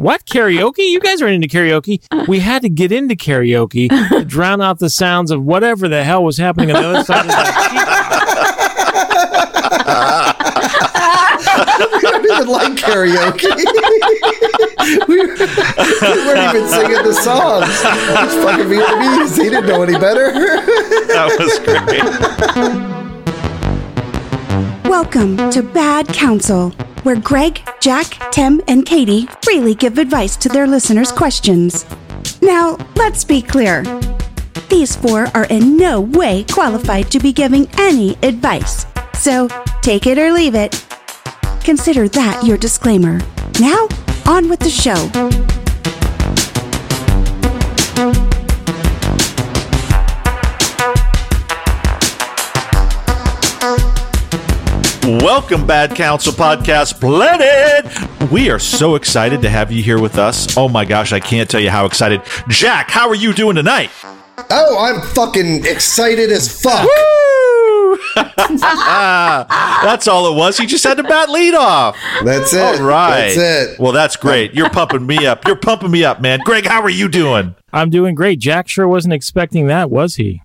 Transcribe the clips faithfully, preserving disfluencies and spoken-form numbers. What? Karaoke? You guys are into karaoke. We had to get into karaoke to drown out the sounds of whatever the hell was happening on the other side of the We don't even like karaoke. we, were, we weren't even singing the songs. It's fucking Vietnamese. He didn't know any better. That was great. Welcome to Bad Council, where Greg, Jack, Tim, and Katie freely give advice to their listeners' questions. Now, let's be clear. These four are in no way qualified to be giving any advice. So, take it or leave it. Consider that your disclaimer. Now, on with the show. Welcome, Bad Council Podcast Planet. We are so excited to have you here with us. Oh my gosh, I can't tell you how excited. Jack, how are you doing tonight? Oh, I'm fucking excited as fuck. Woo! That's all it was. You just had to bat lead off. That's it. All right. That's it. Well, that's great. You're pumping me up. You're pumping me up, man. Greg, how are you doing? I'm doing great. Jack sure wasn't expecting that, was he?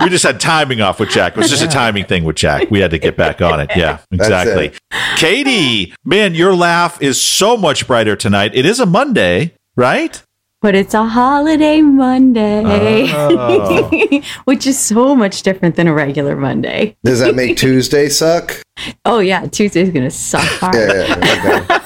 We just had timing off with Jack. It was just yeah. a timing thing with Jack. We had to get back on it. Yeah, exactly. It. Katie, man, your laugh is so much brighter tonight. It is a Monday, right? But it's a holiday Monday, oh. which is so much different than a regular Monday. Does that make Tuesday suck? Oh, yeah. Tuesday's going to suck hard. yeah, yeah, okay.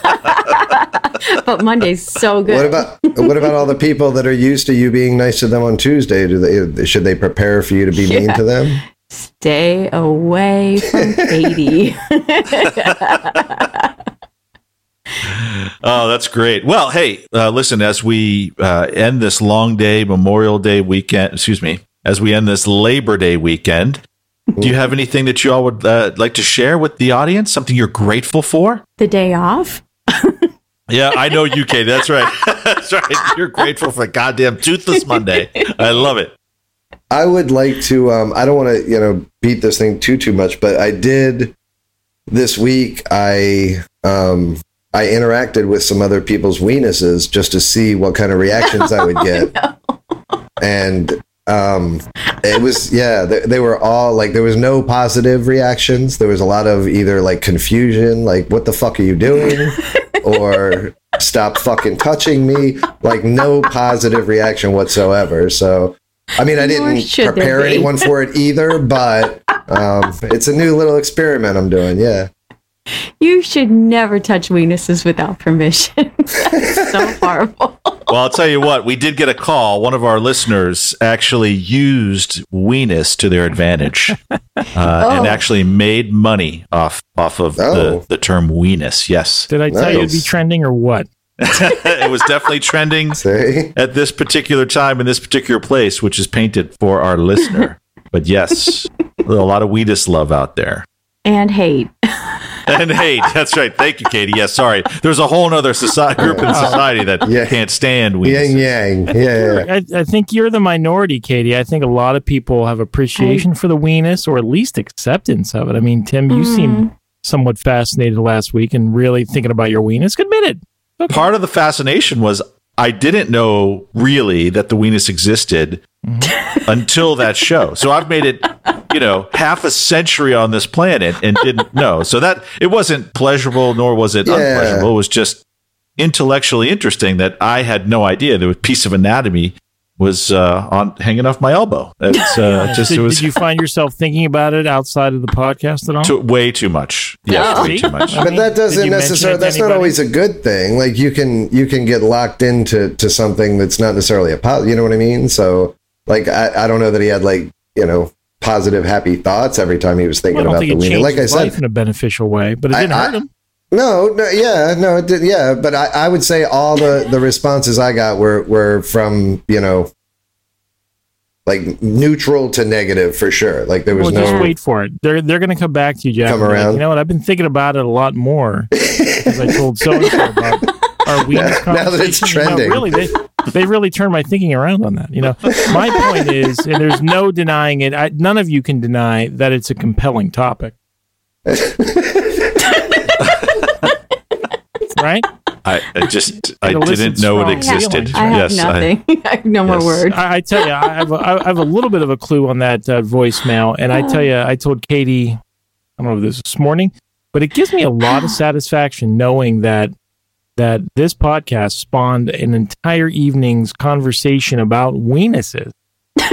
But Monday's so good. What about what about all the people that are used to you being nice to them on Tuesday? Do they Should they prepare for you to be yeah. mean to them? Stay away from Katie. Oh, that's great. Well, hey, uh, listen, as we uh, end this long day, Memorial Day weekend, excuse me, as we end this Labor Day weekend, do you have anything that you all would uh, like to share with the audience? Something you're grateful for? The day off? Yeah, I know you, Katie. That's right. That's right. You're grateful for goddamn Toothless Monday. I love it. I would like to, um, I don't want to, you know, beat this thing too, too much, but I did this week, I, um, I interacted with some other people's weenuses just to see what kind of reactions oh, I would get. No. And um, it was, yeah, they, they were all like, there was no positive reactions. There was a lot of either like confusion, like, what the fuck are you doing? Or stop fucking touching me. Like no positive reaction whatsoever. So, I mean, I didn't prepare anyone for it either, but um, it's a new little experiment I'm doing. Yeah. You should never touch weenuses without permission. That's so horrible. Well, I'll tell you what. We did get a call. One of our listeners actually used weenus to their advantage uh, oh. and actually made money off off of oh. the, the term weenus. Yes. Did I tell nice. you it'd be trending or what? It was definitely trending See? at this particular time in this particular place, which is painted for our listener. But yes, a lot of weenus love out there. And hate. And hate. That's right. Thank you, Katie. Yes, yeah, sorry. There's a whole other society, group in society that yeah. can't stand weenuses. Yang, yang. Yeah, yeah. I, I think you're the minority, Katie. I think a lot of people have appreciation for the weenus or at least acceptance of it. I mean, Tim, you mm. seemed somewhat fascinated last week and really thinking about your weenus. Admit it. Okay. Part of the fascination was I didn't know really that the weenus existed mm-hmm. until that show. So I've made it... you know, half a century on this planet and didn't know. So that it wasn't pleasurable, nor was it yeah. unpleasurable. It was just intellectually interesting that I had no idea that a piece of anatomy was uh, on hanging off my elbow. It's, uh, just, did, it was, did you find yourself thinking about it outside of the podcast at all? Too, way too much. Yeah, oh. way too much. But I mean, that doesn't necessarily, that's anybody? Not always a good thing. Like you can, you can get locked into to something that's not necessarily a positive, you know what I mean? So like, I, I don't know that he had like, you know, positive, happy thoughts every time he was thinking well, about think the weenus. Like I said, in a beneficial way, but it didn't I, I, hurt him. No, no, yeah, no, it did, yeah. But I, I would say all the, the responses I got were were from you know, like neutral to negative for sure. Like there was well, no. Just wait for it. They're they're going to come back to you, Jack. Come around. Like, you know what? I've been thinking about it a lot more. As I told so and so about our weenus now, now that it's trending. Really. They, They really turned my thinking around on that. You know, my point is, and there's no denying it. I, none of you can deny that it's a compelling topic. I, I just I didn't know it existed. I have, yes, nothing. I, I have no yes. more words. I, I tell you, I have, a, I have a little bit of a clue on that uh, voicemail, and I tell you, I told Katie, I don't know if this was this morning, but it gives me a lot of satisfaction knowing that that this podcast spawned an entire evening's conversation about weenuses.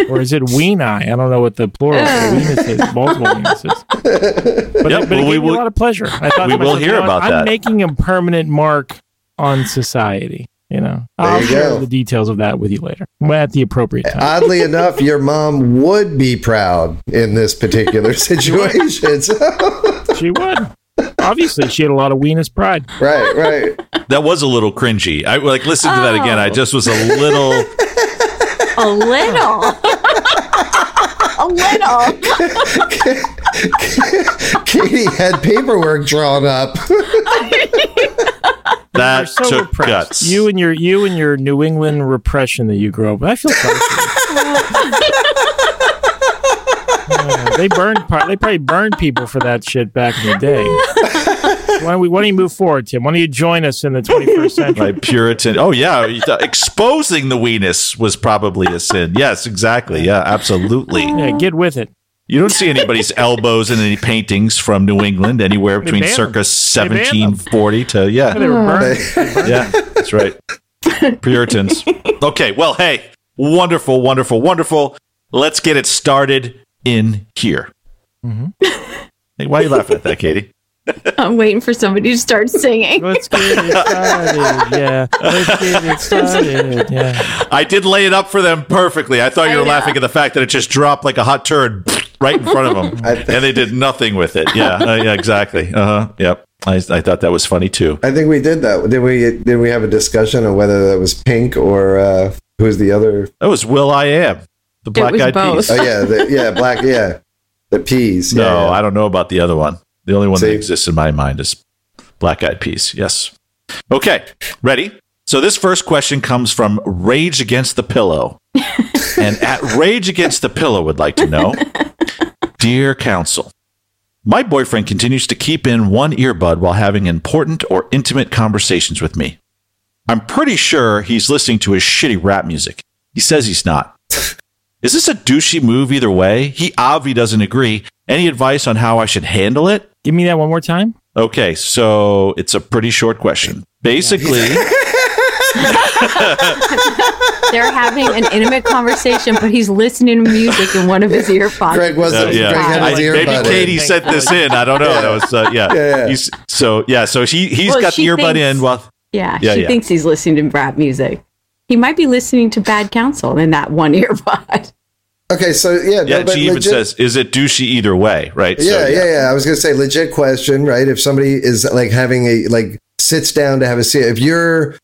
Or is it weenie? I don't know what the plural of weenus is. Multiple weenuses. But, yep, but well, it gave we me will, a lot of pleasure. I thought we will hear about I'm that. I'm making a permanent mark on society. You know, there I'll you share go. the details of that with you later at the appropriate time. Oddly enough, your mom would be proud in this particular situation. So. She would. Obviously, she had a lot of weenus pride. Right, right. That was a little cringy. I like listen to oh. that again. I just was a little. A little. A little. Katie had paperwork drawn up. That so took repressed. guts. You and your you and your New England repression that you grew up with. I feel sorry. uh, they burned. They probably burned people for that shit back in the day. Why don't, we, why don't you move forward, Tim? Why don't you join us in the twenty-first century? By Puritan. Oh, yeah. Exposing the weenus was probably a sin. Yes, exactly. Yeah, absolutely. Yeah, get with it. You don't see anybody's elbows in any paintings from New England anywhere between circa seventeen forty to, yeah. They were burned. Yeah, that's right. Puritans. Okay, well, hey, wonderful, wonderful, wonderful. Let's get it started in here. Mm-hmm. Hey, why are you laughing at that, Katie? I'm waiting for somebody to start singing. Let's get it started, yeah. Let's get it started, yeah. I did lay it up for them perfectly. I thought you were laughing at the fact that it just dropped like a hot turd right in front of them, th- and they did nothing with it. Yeah, uh, yeah, exactly. Uh huh. Yep. I, I thought that was funny too. I think we did that. Did we? Did we have a discussion on whether that was Pink or uh, who was the other? That was Will I Am, the Black Eyed Peas. Oh yeah, the, yeah, black, yeah, the peas. Yeah, no, yeah. I don't know about the other one. The only one See? that exists in my mind is Black Eyed Peas. Yes. Okay. Ready? So this first question comes from Rage Against the Pillow. And at Rage Against the Pillow would like to know, Dear Counsel, my boyfriend continues to keep in one earbud while having important or intimate conversations with me. I'm pretty sure he's listening to his shitty rap music. He says he's not. Is this a douchey move either way? He obviously doesn't agree. Any advice on how I should handle it? Give me that one more time. Okay, so it's a pretty short question. Basically... They're having an intimate conversation, but he's listening to music in one of his earphones. Greg wasn't. Uh, yeah. Greg had his I, earbud maybe Katie in. sent this in. I don't know. Yeah. That was, uh, yeah. Yeah, yeah. He's, so, yeah, so he, he's well, got the earbud thinks, in. While, yeah, yeah, she yeah. thinks he's listening to rap music. He might be listening to Bad Council in that one earbud. Okay, so yeah, yeah. No, but she even legit, says, "Is it douchey either way?" Right? Yeah, so, yeah, yeah, yeah. I was gonna say, legit question, right? If somebody is like having a like sits down to have a seat, if you're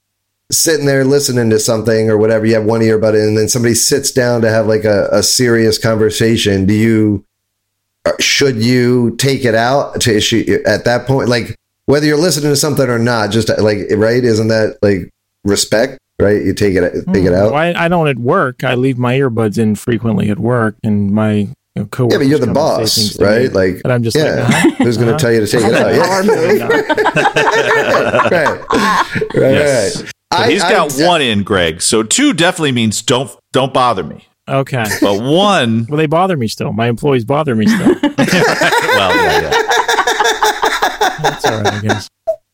sitting there listening to something or whatever, you have one earbud in, and then somebody sits down to have like a, a serious conversation, do you should you take it out to issue at that point? Like whether you're listening to something or not, just like right? Isn't that like respect? Right, you take it, take it out. Well, I, I don't at work. I leave my earbuds in frequently at work, and my you know, coworkers. Yeah, but you're the boss, right? Like, and I'm just yeah. like, uh-huh, who's uh-huh. going to tell you to take it out? Yeah. right, right, yes. right. So I, he's I, got I, one in, Greg. So two definitely means don't don't bother me. Okay, but one. Well, they bother me still. My employees bother me still. Well, yeah, yeah. That's all right, I guess.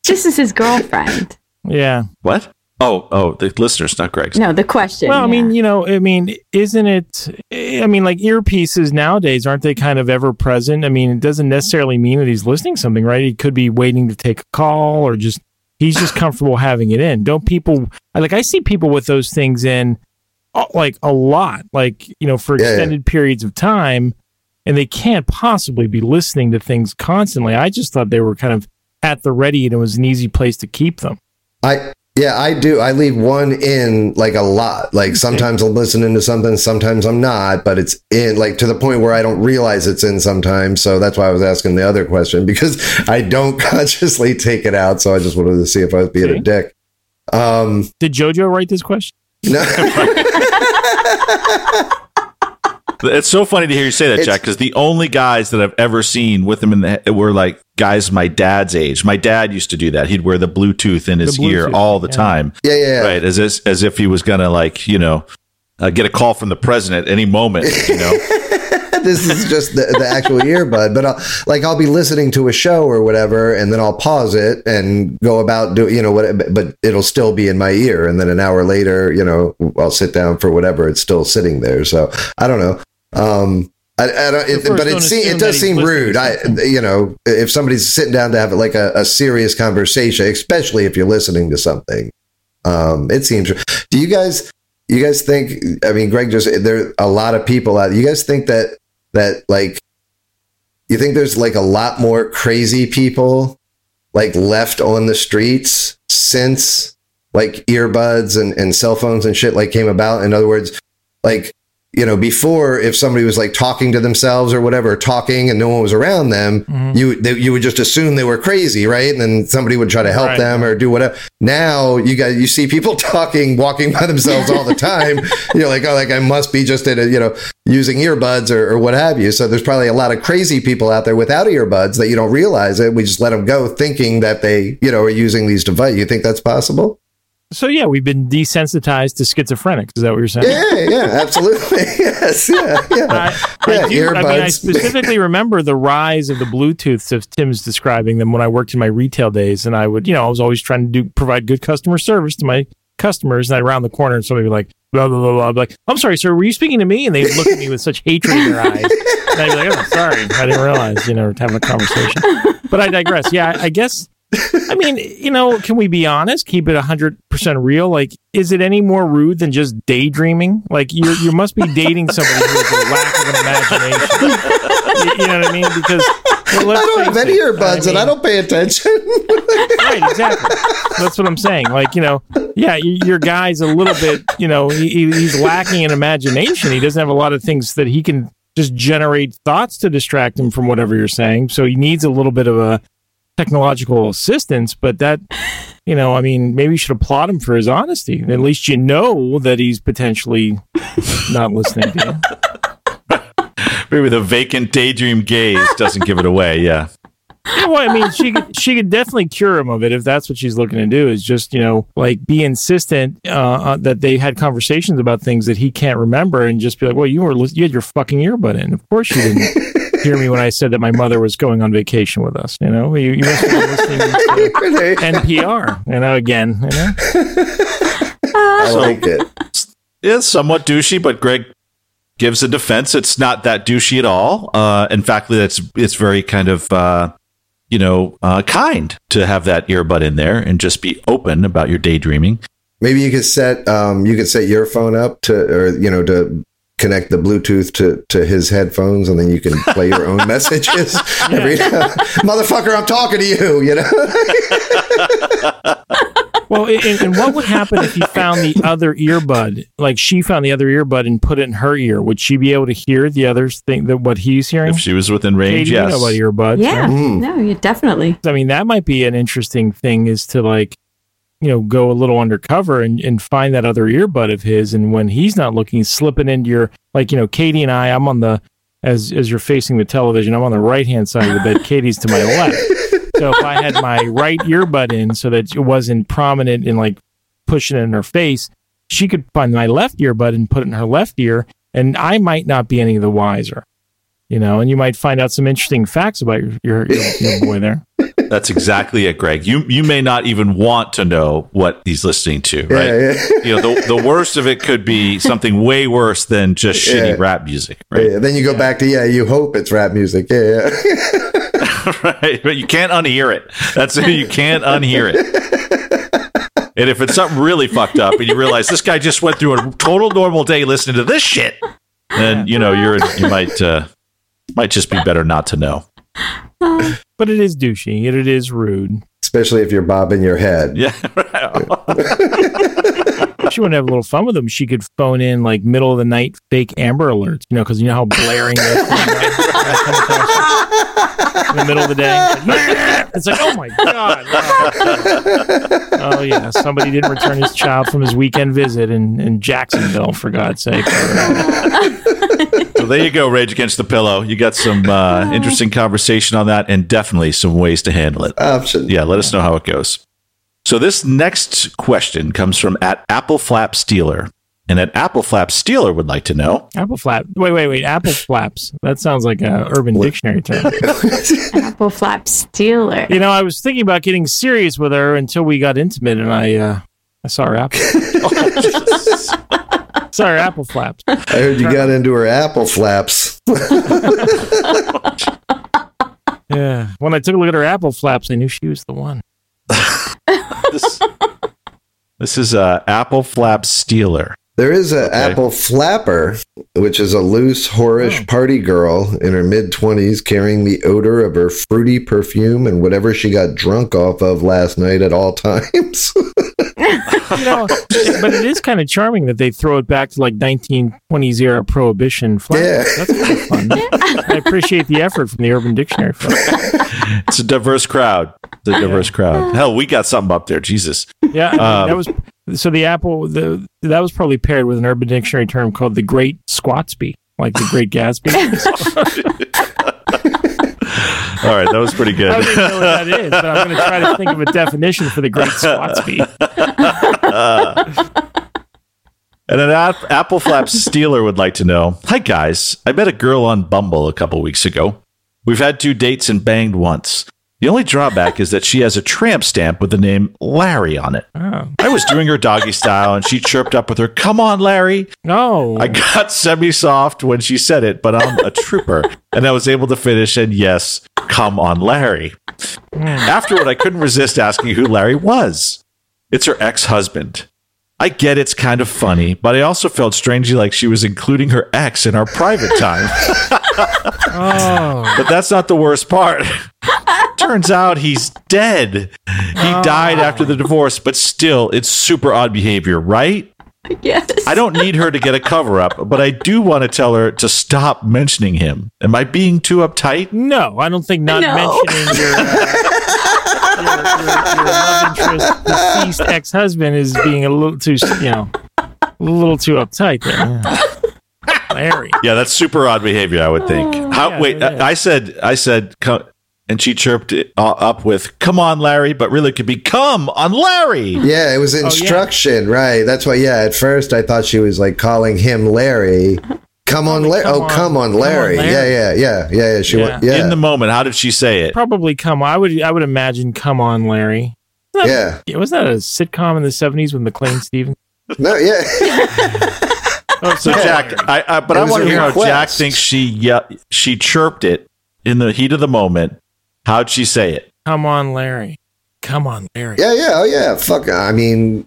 This is his girlfriend. Yeah. What? Oh, oh, the listeners, not Greg's. No, the question. Well, I yeah. mean, you know, I mean, isn't it, I mean, like earpieces nowadays, aren't they kind of ever present? I mean, it doesn't necessarily mean that he's listening to something, right? He could be waiting to take a call or just, he's just comfortable having it in. Don't people, like I see people with those things in like a lot, like, you know, for extended yeah. periods of time, and they can't possibly be listening to things constantly. I just thought they were kind of at the ready and it was an easy place to keep them. I... Yeah, I do. I leave one in like a lot. Like sometimes I'm listening to something, sometimes I'm not, but it's in like to the point where I don't realize it's in sometimes. So that's why I was asking the other question because I don't consciously take it out. So I just wanted to see if I was being okay. a dick. Um, Did JoJo write this question? No. It's so funny to hear you say that, it's, Jack, because the only guys that I've ever seen with him in the were like guys my dad's age. My dad used to do that. He'd wear the Bluetooth in his Bluetooth, ear all the yeah. time. Yeah, yeah, yeah. Right, as if, as if he was going to, like, you know, uh, get a call from the president at any moment, you know. This is just the, the actual earbud, but I'll, like, I'll be listening to a show or whatever, and then I'll pause it and go about do you know what, but it'll still be in my ear. And then an hour later, you know, I'll sit down for whatever. It's still sitting there. So I don't know. Um, I, I don't, it, but it, se- it does seem rude. I, you know, if somebody's sitting down to have like a, a serious conversation, especially if you're listening to something, um, it seems. Do you guys, you guys think, I mean, Greg, just, there are a lot of people out, you guys think that, that like, you think there's like a lot more crazy people like left on the streets since like earbuds and, and cell phones and shit like came about? In other words, like, you know, before, if somebody was like talking to themselves or whatever, talking and no one was around them, mm-hmm. you they, you would just assume they were crazy, right? And then somebody would try to help right. them or do whatever. Now you got you see people talking, walking by themselves all the time. You're like, oh, like I must be just at a, you know, using earbuds or, or what have you. So there's probably a lot of crazy people out there without earbuds that you don't realize it. We just let them go, thinking that they, you know, are using these devices. You think that's possible? So, yeah, we've been desensitized to schizophrenics. Is that what you're saying? Yeah, yeah, absolutely. Yes, yeah, yeah. I, I, yeah do, I mean, I specifically remember the rise of the Bluetooths, as Tim's describing them, when I worked in my retail days. And I would, you know, I was always trying to do provide good customer service to my customers. And I'd round the corner and somebody would be like, blah, blah, blah, blah. I'd be like, I'm sorry, sir, were you speaking to me? And they'd look at me with such hatred in their eyes. And I'd be like, oh, sorry. I didn't realize, you know, we're having a conversation. But I digress. Yeah, I, I guess... I mean, you know, can we be honest? Keep it one hundred percent real. Like, is it any more rude than just daydreaming? Like, you you must be dating somebody who has a lack of imagination. you, you know what I mean? Because well, I don't have any earbuds, I mean, and I don't pay attention. Right, exactly. That's what I'm saying. Like, you know, yeah, you, your guy's a little bit, you know, he, he's lacking in imagination. He doesn't have a lot of things that he can just generate thoughts to distract him from whatever you're saying. So he needs a little bit of a technological assistance, but that, you know, I mean, maybe you should applaud him for his honesty. At least you know that he's potentially not listening to you. Maybe the vacant daydream gaze doesn't give it away. Yeah. Yeah, well, I mean, she could, she could definitely cure him of it if that's what she's looking to do, is just, you know, like be insistent uh, that they had conversations about things that he can't remember and just be like, well, you were you had your fucking earbud in. Of course you didn't. Hear me when I said that my mother was going on vacation with us. You know, you, you must be listening to N P R. You know, again, you know? I like it. It's somewhat douchey, but Greg gives a defense. It's not that douchey at all. Uh, in fact, it's it's very kind of uh, you know uh, kind to have that earbud in there and just be open about your daydreaming. Maybe you could set um, you could set your phone up to, or you know, to connect the Bluetooth to, to his headphones, and then you can play your own messages. Yeah. Every uh, motherfucker, I'm talking to you, you know? Well, and, and what would happen if you found the other earbud? Like, she found the other earbud and put it in her ear. Would she be able to hear the other thing, that what he's hearing? If she was within range, Katie, yes. You know about earbuds. Yeah, mm. no, you definitely. I mean, that might be an interesting thing, is to, like, you know, go a little undercover and, and find that other earbud of his. And when he's not looking, slipping into your, like, you know, Katie and I, I'm on the, as, as you're facing the television, I'm on the right-hand side of the bed. Katie's to my left. So if I had my right earbud in so that it wasn't prominent and like pushing it in her face, she could find my left earbud and put it in her left ear. And I might not be any of the wiser, you know, and you might find out some interesting facts about your, your, your, your boy there. That's exactly it, Greg. You you may not even want to know what he's listening to, right? Yeah, yeah. You know, the, the worst of it could be something way worse than just shitty yeah. rap music, right? Yeah. Then you go yeah. back to, yeah, you hope it's rap music. Yeah, yeah. Right. But you can't unhear it. That's it. You can't unhear it. And if it's something really fucked up and you realize this guy just went through a total normal day listening to this shit, then, you know, you're you might, uh, might just be better not to know. But it is douchey and it is rude, especially if you're bobbing your head. Yeah, she wouldn't have a little fun with them. She could phone in like middle of the night fake Amber Alerts, you know, because you know how blaring those things are in the middle of the day. It's like, oh my god! Oh yeah, somebody didn't return his child from his weekend visit in in Jacksonville, for God's sake. So there you go, Rage Against the Pillow. You got some uh, interesting conversation on that, and definitely some ways to handle it. Absolutely. Yeah, let us know how it goes. So this next question comes from at Apple Flap Stealer. And at Apple Flap Stealer would like to know. Apple Flap. Wait, wait, wait. Apple Flaps. That sounds like an Urban what? Dictionary term. Apple Flap Stealer. You know, I was thinking about getting serious with her until we got intimate, and I uh, I saw her apple. Oh, saw her apple flaps. I heard you got into her apple flaps. Yeah. When I took a look at her apple flaps, I knew she was the one. This, this is uh, Apple Flap Stealer. There is an okay. apple flapper, which is a loose, whorish oh. party girl in her mid-twenties carrying the odor of her fruity perfume and whatever she got drunk off of last night at all times. You know, but it is kind of charming that they throw it back to like nineteen twenties era Prohibition flappers. Yeah. That's kind of fun. I appreciate the effort from the Urban Dictionary folks. It's a diverse crowd. It's a diverse yeah. crowd. Hell, we got something up there. Jesus. Yeah, um, that was... So the apple, the that was probably paired with an Urban Dictionary term called the Great Squatsby, like the Great Gatsby. All right, that was pretty good. I don't even know what that is, but I'm going to try to think of a definition for the Great Squatsby. Uh, and an ap- Apple Flap Stealer would like to know, hi guys, I met a girl on Bumble a couple weeks ago. We've had two dates and banged once. The only drawback is that she has a tramp stamp with the name Larry on it. Oh. I was doing her doggy style, and she chirped up with her, come on, Larry. No. I got semi-soft when she said it, but I'm a trooper. And I was able to finish, and yes, come on, Larry. Mm. Afterward, I couldn't resist asking who Larry was. It's her ex-husband. I get it's kind of funny, but I also felt strangely like she was including her ex in our private time. Oh. But that's not the worst part. Turns out he's dead. He oh. died after the divorce, but still, it's super odd behavior, right? Yes. I don't need her to get a cover-up, but I do want to tell her to stop mentioning him. Am I being too uptight? No, I don't think not no. mentioning your, uh, your, your, your love interest, deceased ex-husband is being a little too, you know, a little too uptight there. Yeah. Larry. Yeah, that's super odd behavior, I would think. Oh, How? Yeah, wait, I, I said, I said... Co- And she chirped it up with, come on, Larry, but really it could be, come on, Larry. Yeah, it was instruction, oh, yeah. right? That's why, yeah, at first I thought she was like calling him Larry. Come on, Larry. Oh, come on, Larry. Yeah, yeah, yeah, yeah, yeah. She yeah. Went, yeah. In the moment, how did she say it? Probably come on. I would, I would imagine, come on, Larry. That, yeah. Was that a sitcom in the seventies with McLean Stevens? No, yeah. oh, so, yeah. Jack, I, I, but it I want to hear request. How Jack thinks she, ye- she chirped it in the heat of the moment. How'd she say it? Come on, Larry. Come on, Larry. Yeah, yeah, oh, yeah. Fuck, I mean,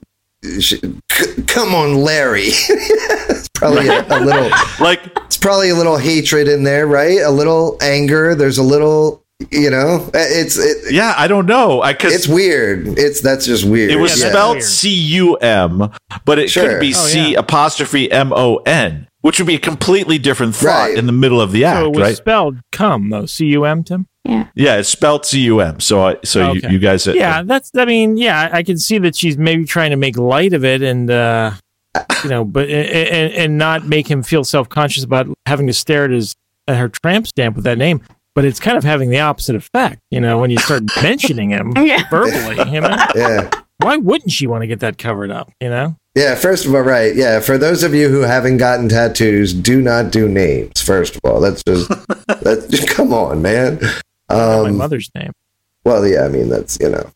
she, c- come on, Larry. It's probably a, a little, like, it's probably a little hatred in there, right? A little anger. There's a little, you know, it's, it, yeah, I don't know. I, cause it's weird. It's, that's just weird. It was yeah. spelled C U M, but it sure. could be oh, C yeah. apostrophe M O N, which would be a completely different thought right. in the middle of the act, right? So it was right? spelled cum, though. C U M, Tim? Yeah. yeah, it's spelled C U M. So, I, so okay. you, you guys. Uh, yeah, that's. I mean, yeah, I can see that she's maybe trying to make light of it, and uh, you know, but and and not make him feel self conscious about having to stare at his at her tramp stamp with that name. But it's kind of having the opposite effect, you know, when you start mentioning him yeah. verbally. You know? Yeah. Why wouldn't she want to get that covered up? You know. Yeah. First of all, right. Yeah. For those of you who haven't gotten tattoos, do not do names. First of all, that's just that's just, come on, man. Um, my mother's name. Well, yeah, I mean, that's, you know.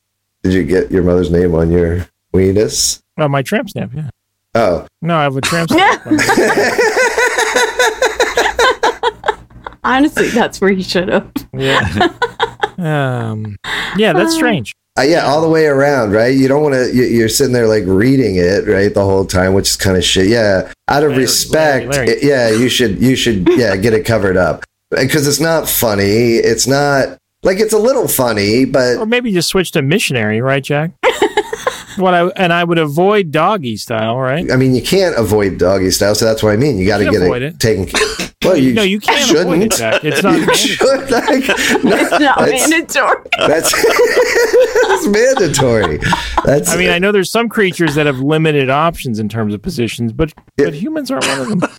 Did you get your mother's name on your weenus? Oh, my tramp stamp, yeah. Oh. No, I have a tramp stamp. Honestly, that's where you should have. Yeah. um, yeah, that's strange. Uh, yeah, all the way around, right? You don't want to, you, you're sitting there like reading it, right, the whole time, which is kind of shit. Yeah, out of Larry, respect, Larry, Larry. It, yeah, you should, you should, yeah, get it covered up. Because it's not funny. It's not, like, it's a little funny, but... Or maybe just switch to missionary, right, Jack? What I And I would avoid doggy style, right? I mean, you can't avoid doggy style, so that's what I mean. You got to get it, it taken care of. Well, you no, you can't shouldn't. Avoid it, Jack. It's not you mandatory. Should, like, no, it's not mandatory. That's, That's mandatory. That's. I mean, I know there's some creatures that have limited options in terms of positions, but it, but humans aren't one of them.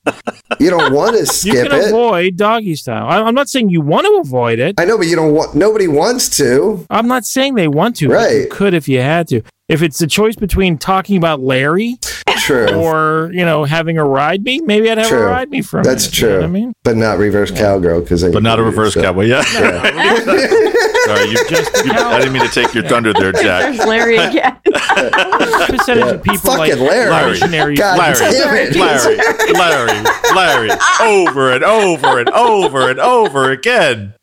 You don't want to skip it. You can it. avoid doggy style. I, I'm not saying you want to avoid it. I know, but you don't want. Nobody wants to. I'm not saying they want to. Right. But you could if you had to. If it's a choice between talking about Larry. True. Or, you know, having a ride me, maybe I'd have true. a ride me for a That's minute, true. You know what I mean? But not reverse yeah. cowgirl. because But not a reverse so. cowboy, yeah. yeah. Sorry, you just, you, I didn't mean to take your thunder there, Jack. There's Larry again. What percentage yeah. of people Fucking like Larry? Larry. God Larry. Damn it. Larry. Larry. Larry. Larry. Over and over and over and over again.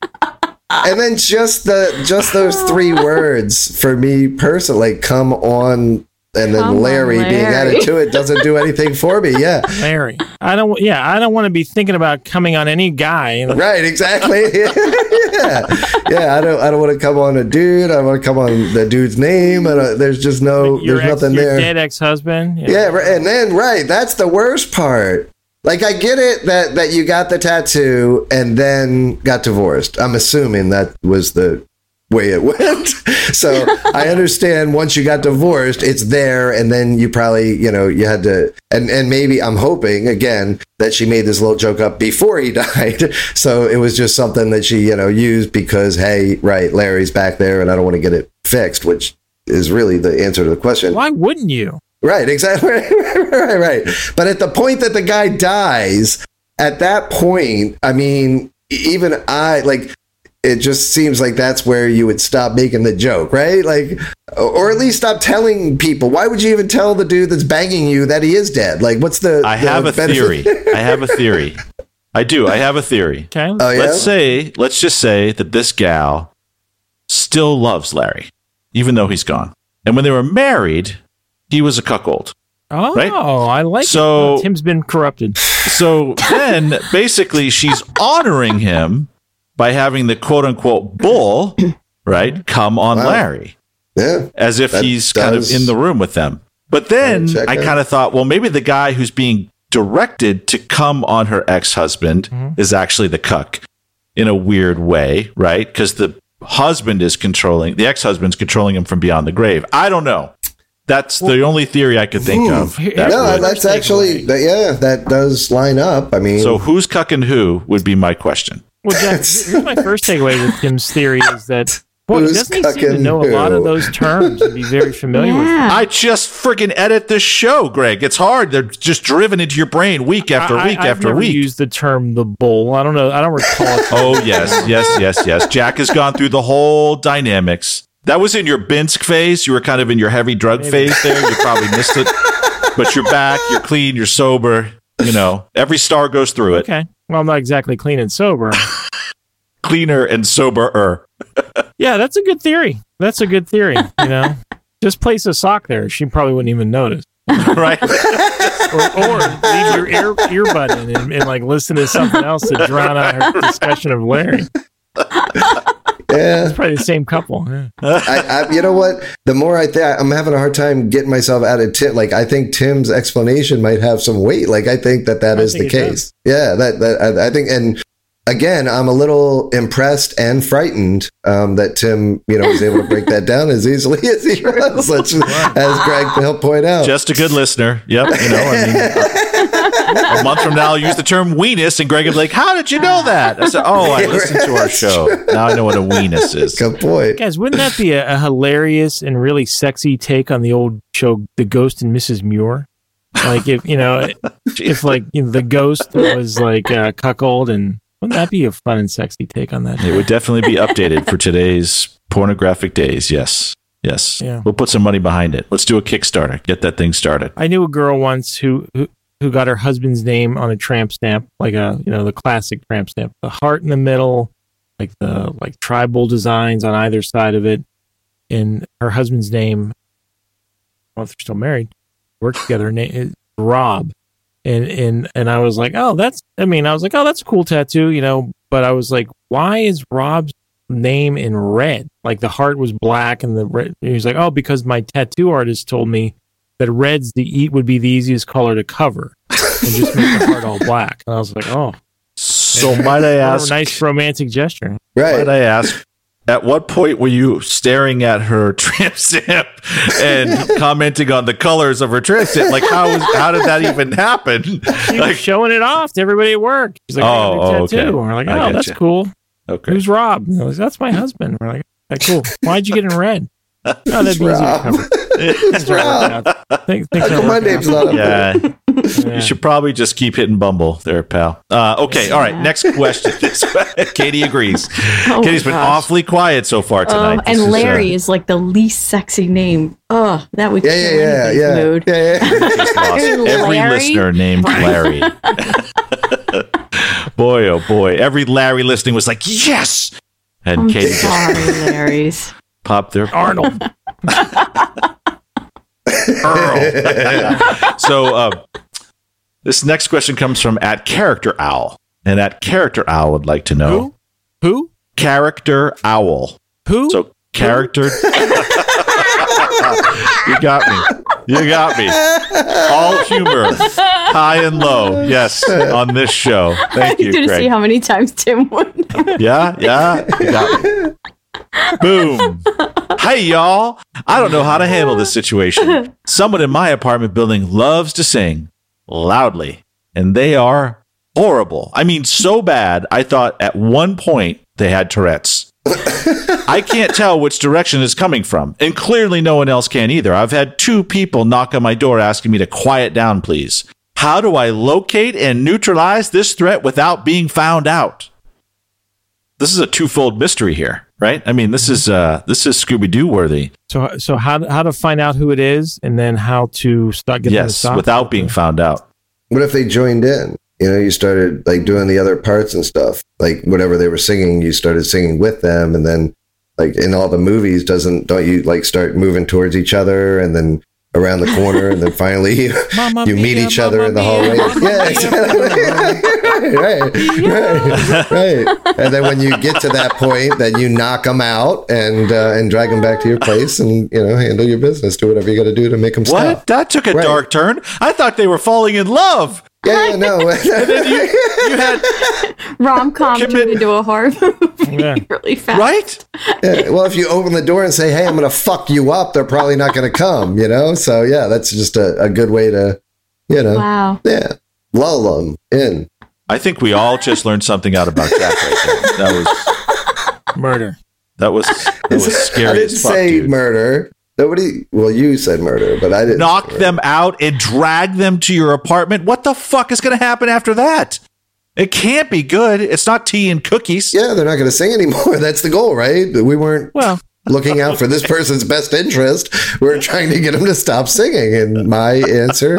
And then just the just those three words for me personally, like, come on. And then Come Larry, on, Larry being added to it doesn't do anything for me. Yeah, Larry. I don't. Yeah, I don't want to be thinking about coming on any guy. You know? Right. Exactly. yeah. Yeah. I don't. I don't want to come on a dude. I want to come on the dude's name. I don't, there's just no. Your there's ex, nothing your there. Dead ex-husband. Yeah. yeah. And then right. That's the worst part. Like, I get it that that you got the tattoo and then got divorced. I'm assuming that was the way it went. So I understand once you got divorced, it's there. And then you probably, you know, you had to, and, and maybe I'm hoping again that she made this little joke up before he died. So it was just something that she, you know, used because, hey, right, Larry's back there and I don't want to get it fixed, which is really the answer to the question. Why wouldn't you? Right. Exactly. right. Right. But at the point that the guy dies, at that point, I mean, even I like, it just seems like that's where you would stop making the joke, right? Like, or at least stop telling people. Why would you even tell the dude that's banging you that he is dead? Like, what's the I the have a benefit? theory. I have a theory. I do. I have a theory. Okay. Oh, yeah? Let's say, let's just say that this gal still loves Larry, even though he's gone. And when they were married, he was a cuckold. Oh, right? I like so, it. Well, Tim's been corrupted. So then, basically, she's honoring him by having the quote-unquote bull, right, come on wow. Larry. Yeah. As if he's kind of in the room with them. But then I kind of thought, well, maybe the guy who's being directed to come on her ex-husband mm-hmm. is actually the cuck in a weird way, right? Because the husband is controlling, the ex-husband's controlling him from beyond the grave. I don't know. That's well, the only theory I could think ooh, of. That no, that's actually, that, yeah, that does line up. I mean. So who's cucking who would be my question. Well, Jack, here's my first takeaway with Tim's theory is that, boy, he doesn't seem to know who? a lot of those terms and be very familiar yeah. with them. I just freaking edit this show, Greg. It's hard. They're just driven into your brain week after I, week I, I've after never week. Use the term the bull. I don't know. I don't recall. It. Oh, yes, yes, yes, yes. Jack has gone through the whole dynamics. That was in your Binsk phase. You were kind of in your heavy drug Maybe. phase there. You probably missed it. But you're back. You're clean. You're sober. You know, every star goes through it. Okay. Well, I'm not exactly clean and sober. Cleaner and soberer. Yeah, that's a good theory. That's a good theory, you know. Just place a sock there. She probably wouldn't even notice. Right? or, or leave your ear, earbud in and, and, like, listen to something else to drown out her discussion of Larry. Yeah. It's probably the same couple. Yeah. I, I, you know what? The more I think, I'm having a hard time getting myself out of Tim. Like, I think Tim's explanation might have some weight. Like, I think that that I is the case. Does. Yeah, that, that I, I think. And again, I'm a little impressed and frightened um, that Tim, you know, was able to break that down as easily as he was, which, as Greg helped point out. Just a good listener. Yep. You know, I mean. A month from now, I'll use the term weenus, and Greg will be like, how did you know that? I said, oh, I listened to our show. Now I know what a weenus is. Good point. Guys, wouldn't that be a, a hilarious and really sexy take on the old show, The Ghost and Missus Muir? Like, if, you know, if, like, you know, the ghost was, like, uh, cuckold, and wouldn't that be a fun and sexy take on that? It would definitely be updated for today's pornographic days, yes. Yes. Yeah. We'll put some money behind it. Let's do a Kickstarter. Get that thing started. I knew a girl once who... who who got her husband's name on a tramp stamp, like a, you know, the classic tramp stamp, the heart in the middle, like the, like tribal designs on either side of it. And her husband's name, well, they're still married, worked together. Her name is Rob. And, and, and I was like, oh, that's, I mean, I was like, oh, that's a cool tattoo, you know, but I was like, why is Rob's name in red? Like the heart was black and the red, and he was like, oh, because my tattoo artist told me that red's the eat would be the easiest color to cover and just make the heart all black. And I was like, oh. So might I ask? A nice romantic gesture. Right. Might I ask, At what point were you staring at her tramp stamp and commenting on the colors of her tramp stamp? Like, how was, how did that even happen? She like was showing it off to everybody at work. She's like, oh, I got a tattoo. Okay. And we're like, oh, that's you. Cool. Okay. Who's Rob? And I was like, that's my husband. We're like, okay, cool. Why'd you get in red? Oh, that'd be Rob. Easy to cover. It's Rob. Think, think that my name's not yeah. yeah. You should probably just keep hitting Bumble there, pal. Uh, okay, yeah. All right. Next question. Katie agrees. Oh, Katie's been awfully quiet so far tonight. Um, and Larry is, uh, is like the least sexy name. Oh, that would yeah, kill yeah, yeah, yeah. mood. Yeah, yeah. Every listener named Larry. Boy, oh boy! Every Larry listening was like, yes. And I'm Katie, sorry, Larry's. Pop their Arnold. Earl. So uh, this next question comes from at characterowl, and at characterowl would like to know who, who? Characterowl who so character. You got me. You got me. All humor, high and low. Yes, on this show. Thank you, Greg. I need to see how many times Tim won. Yeah, yeah. You got me. Boom. Hey, y'all. I don't know how to handle this situation. Someone in my apartment building loves to sing loudly, and they are horrible. I mean, so bad, I thought at one point they had Tourette's. I can't tell which direction it's coming from, and clearly no one else can either. I've had two people knock on my door asking me to quiet down, please. How do I locate and neutralize this threat without being found out? This is a twofold mystery here, right? I mean, this is uh, this is Scooby-Doo worthy. So, so how how to find out who it is, and then how to start getting yes the without being found out. What if they joined in? You know, you started like doing the other parts and stuff, like whatever they were singing, you started singing with them, and then like in all the movies, doesn't don't you like start moving towards each other, and then around the corner, and then finally you, you meet mia, each other mama in the hallway. Mia, yeah, exactly. right, right, right, right. And then when you get to that point, then you knock them out and uh, and drag them back to your place, and you know handle your business, do whatever you got to do to make them stop. What? That took a right. dark turn. I thought they were falling in love. Yeah, yeah no. And then you, you had rom com turned into a horror movie yeah. really fast, right? Yeah. Well, if you open the door and say, "Hey, I'm going to fuck you up," they're probably not going to come, you know. So yeah, that's just a, a good way to, you know, wow, yeah, lull them in. I think we all just learned something out about Jack right there. That was murder. That was that was scary. I didn't as fuck, say dude. Murder. Nobody, well, you said murder, but I didn't. Knock them out and drag them to your apartment. What the fuck is going to happen after that? It can't be good. It's not tea and cookies. Yeah, they're not going to sing anymore. That's the goal, right? We weren't well looking out for this person's best interest. We we're trying to get them to stop singing. And my answer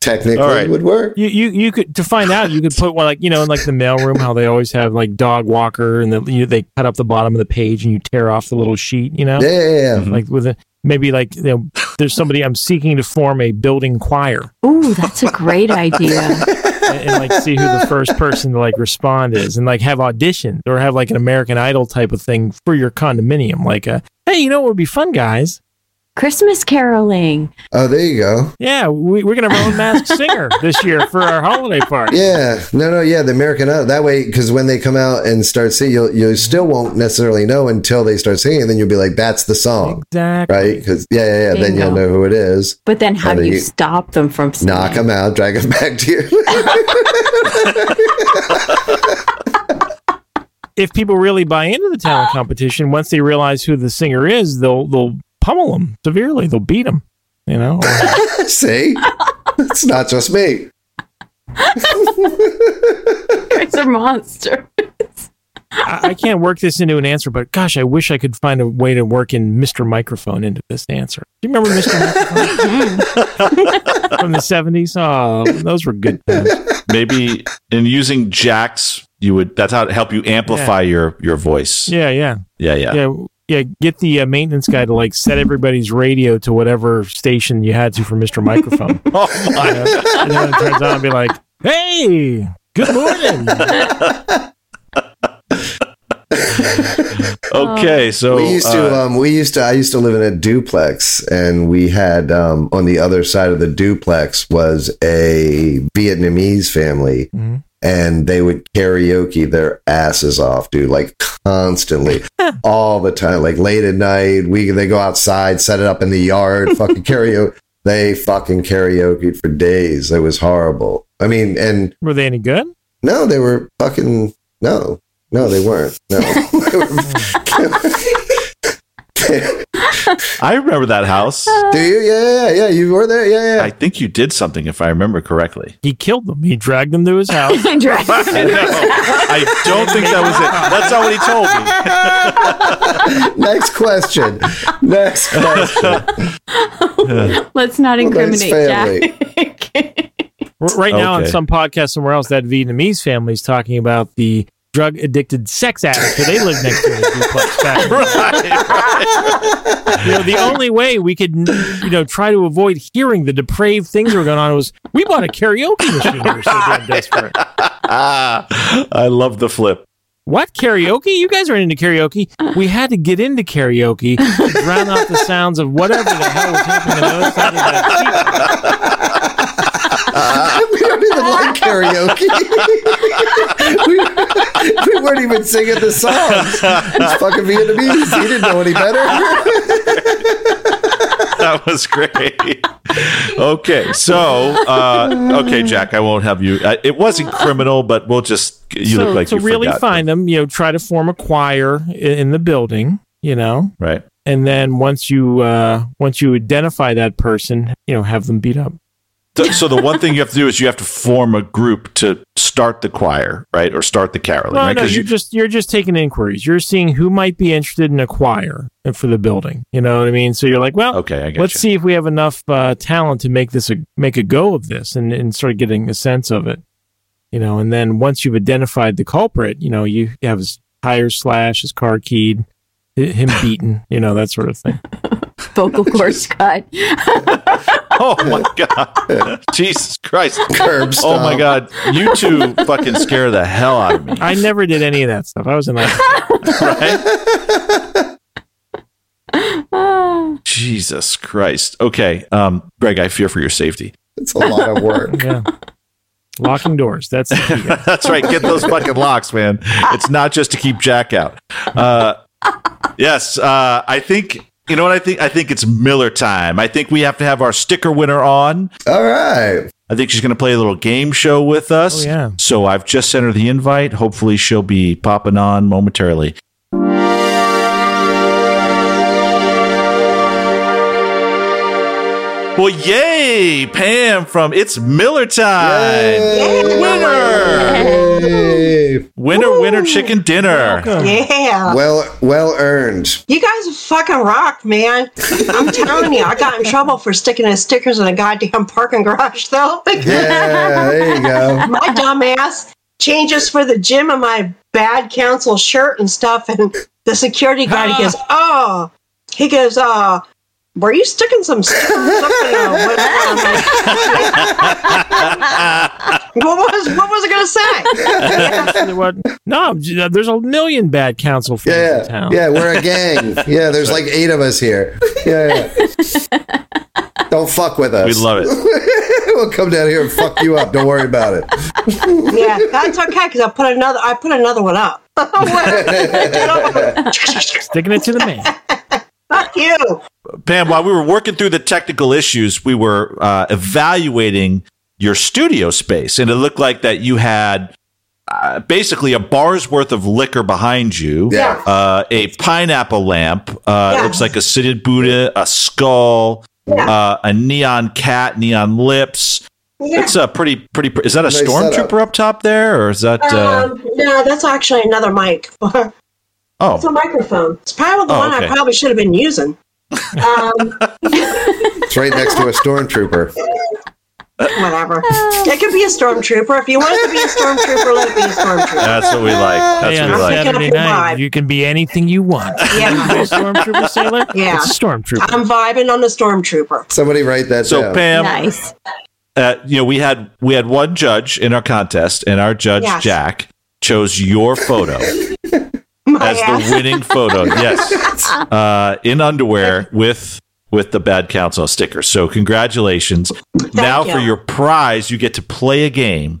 technically right. would work. You, you you could to find out. You could put one like you know in like the mailroom how they always have like dog walker and the, you, they cut up the bottom of the page and you tear off the little sheet. You know, yeah, yeah, yeah. Like with a. Maybe like you know, there's somebody I'm seeking to form a building choir. Ooh, that's a great idea. and, and like see who the first person to like respond is, and like have auditions or have like an American Idol type of thing for your condominium. Like, a, hey, you know what would be fun, guys? Christmas caroling. Oh, there you go. Yeah, we, we're gonna have our own masked singer this year for our holiday party. Yeah, no, no, yeah, the American Idol. That way, because when they come out and start singing, you'll, you still won't necessarily know until they start singing, and then you'll be like, "That's the song," exactly, right? Because yeah, yeah, yeah. Bingo. Then you'll know who it is. But then, how do you, you stop them from singing? Knock them out, drag them back to you. If people really buy into the talent competition, once they realize who the singer is, they'll they'll. Pummel them severely. They'll beat them, you know. See, it's not just me. It's a monster. I, I can't work this into an answer, but gosh, I wish I could find a way to work in Mister Microphone into this answer. Do you remember Mister Microphone from the seventies? Oh, those were good times. Maybe in using Jack's, you would. That's how to help you amplify yeah. your your voice. Yeah, yeah, yeah, yeah. yeah Yeah, get the uh, maintenance guy to like set everybody's radio to whatever station you had to for Mister Microphone. Oh my! Uh, and then it turns out and be like, "Hey, good morning." Okay, so we used to. Uh, um, we used to. I used to live in a duplex, and we had um, on the other side of the duplex was a Vietnamese family, mm-hmm. and they would karaoke their asses off, dude, like constantly, all the time, like late at night. We they go outside, set it up in the yard, fucking karaoke. They fucking karaoke'd for days. It was horrible. I mean, and were they any good? No, they were fucking no, no, they weren't. No. They were, I remember that house. Do you? Yeah, yeah, yeah. You were there? Yeah, yeah. I think you did something, if I remember correctly. He killed them. He dragged them to his house. I, dragged I, them. No, I don't think that was it. That's not what he told me. Next question. Next question. Let's not incriminate Jack. Right now, okay. On some podcast somewhere else, that Vietnamese family is talking about the drug addicted sex addict, so they live next to the duplex back. Right, right. You know, the only way we could, you know, try to avoid hearing the depraved things that were going on was we bought a karaoke machine. We were so damn desperate. Ah, I love the flip. What karaoke? You guys are into karaoke. We had to get into karaoke to drown out the sounds of whatever the hell was happening on the other side of that. Uh, we don't even like karaoke. we, we weren't even singing the songs. It's fucking Vietnamese. He didn't know any better. That was great. Okay, so uh, okay, Jack, I won't have you. Uh, it wasn't criminal, but we'll just. You so, look like to you really forgot find them. You know, try to form a choir in, in the building. You know, right. And then once you uh, once you identify that person, you know, have them beat up. So the one thing you have to do is you have to form a group to start the choir, right? Or start the caroling, no, right? No, you're, you... just, you're just taking inquiries. You're seeing who might be interested in a choir for the building. You know what I mean? So you're like, well, okay, I get let's you. see if we have enough uh, talent to make this a, make a go of this and, and start getting a sense of it. You know, and then once you've identified the culprit, you know, you have his tire slashed, his car keyed, him beaten, you know, that sort of thing. Vocal cords cut. Oh my god! Jesus Christ! Curb stop. Oh my god! You two fucking scare the hell out of me. I never did any of that stuff. I was in that. Right? Jesus Christ! Okay, um, Greg, I fear for your safety. It's a lot of work. Yeah. Locking doors. That's the key. That's right. Get those fucking locks, man. It's not just to keep Jack out. Uh, yes, uh, I think. You know what I think? I think it's Miller time. I think we have to have our sticker winner on. All right. I think she's going to play a little game show with us. Oh, yeah. So I've just sent her the invite. Hopefully she'll be popping on momentarily. Well, yay, Pam from It's Miller Time. Yay. Winner. Yay. Winner, Woo. Winner, chicken dinner. Welcome. Yeah. Well, well earned. You guys fucking rock, man. I'm telling you, I got in trouble for sticking in stickers in a goddamn parking garage, though. Yeah, there you go. My dumbass changes for the gym in my Bad Council shirt and stuff, and the security guard he goes, oh, he goes, oh, were you sticking some stuff? What was what was I going to say? No, there's a million Bad Council fans yeah, in town. Yeah, we're a gang. Yeah, there's like eight of us here. Yeah, yeah. Don't fuck with us. We love it. We'll come down here and fuck you up. Don't worry about it. Yeah, that's okay because I put another. I put another one up. Sticking it to the man. Fuck you. Pam, while we were working through the technical issues, we were uh, evaluating your studio space. And it looked like that you had uh, basically a bar's worth of liquor behind you, yeah. uh, a pineapple lamp, uh, yeah. It looks like a seated Buddha, a skull, yeah. uh, a neon cat, neon lips. Yeah. It's a pretty, pretty, is that a nice stormtrooper up top there? Or is that? Uh... Um, no, that's actually another mic. Oh. It's a microphone. It's probably the oh, one okay. I probably should have been using. Um, it's right next to a stormtrooper. Whatever. It could be a stormtrooper. If you want it to be a stormtrooper, let it be a stormtrooper. That's what we like. That's yeah, what we like. Saturday night, you can be anything you want. Yeah. You a stormtrooper sailor? Yeah. It's a stormtrooper. I'm vibing on the stormtrooper. Somebody write that so, down. So, Pam. Nice. Uh, you know, we had we had one judge in our contest, and our judge, yes. Jack, chose your photo. As the winning photo, yes, uh, in underwear with with the Bad Council sticker. So congratulations! Thank now you. For your prize, you get to play a game.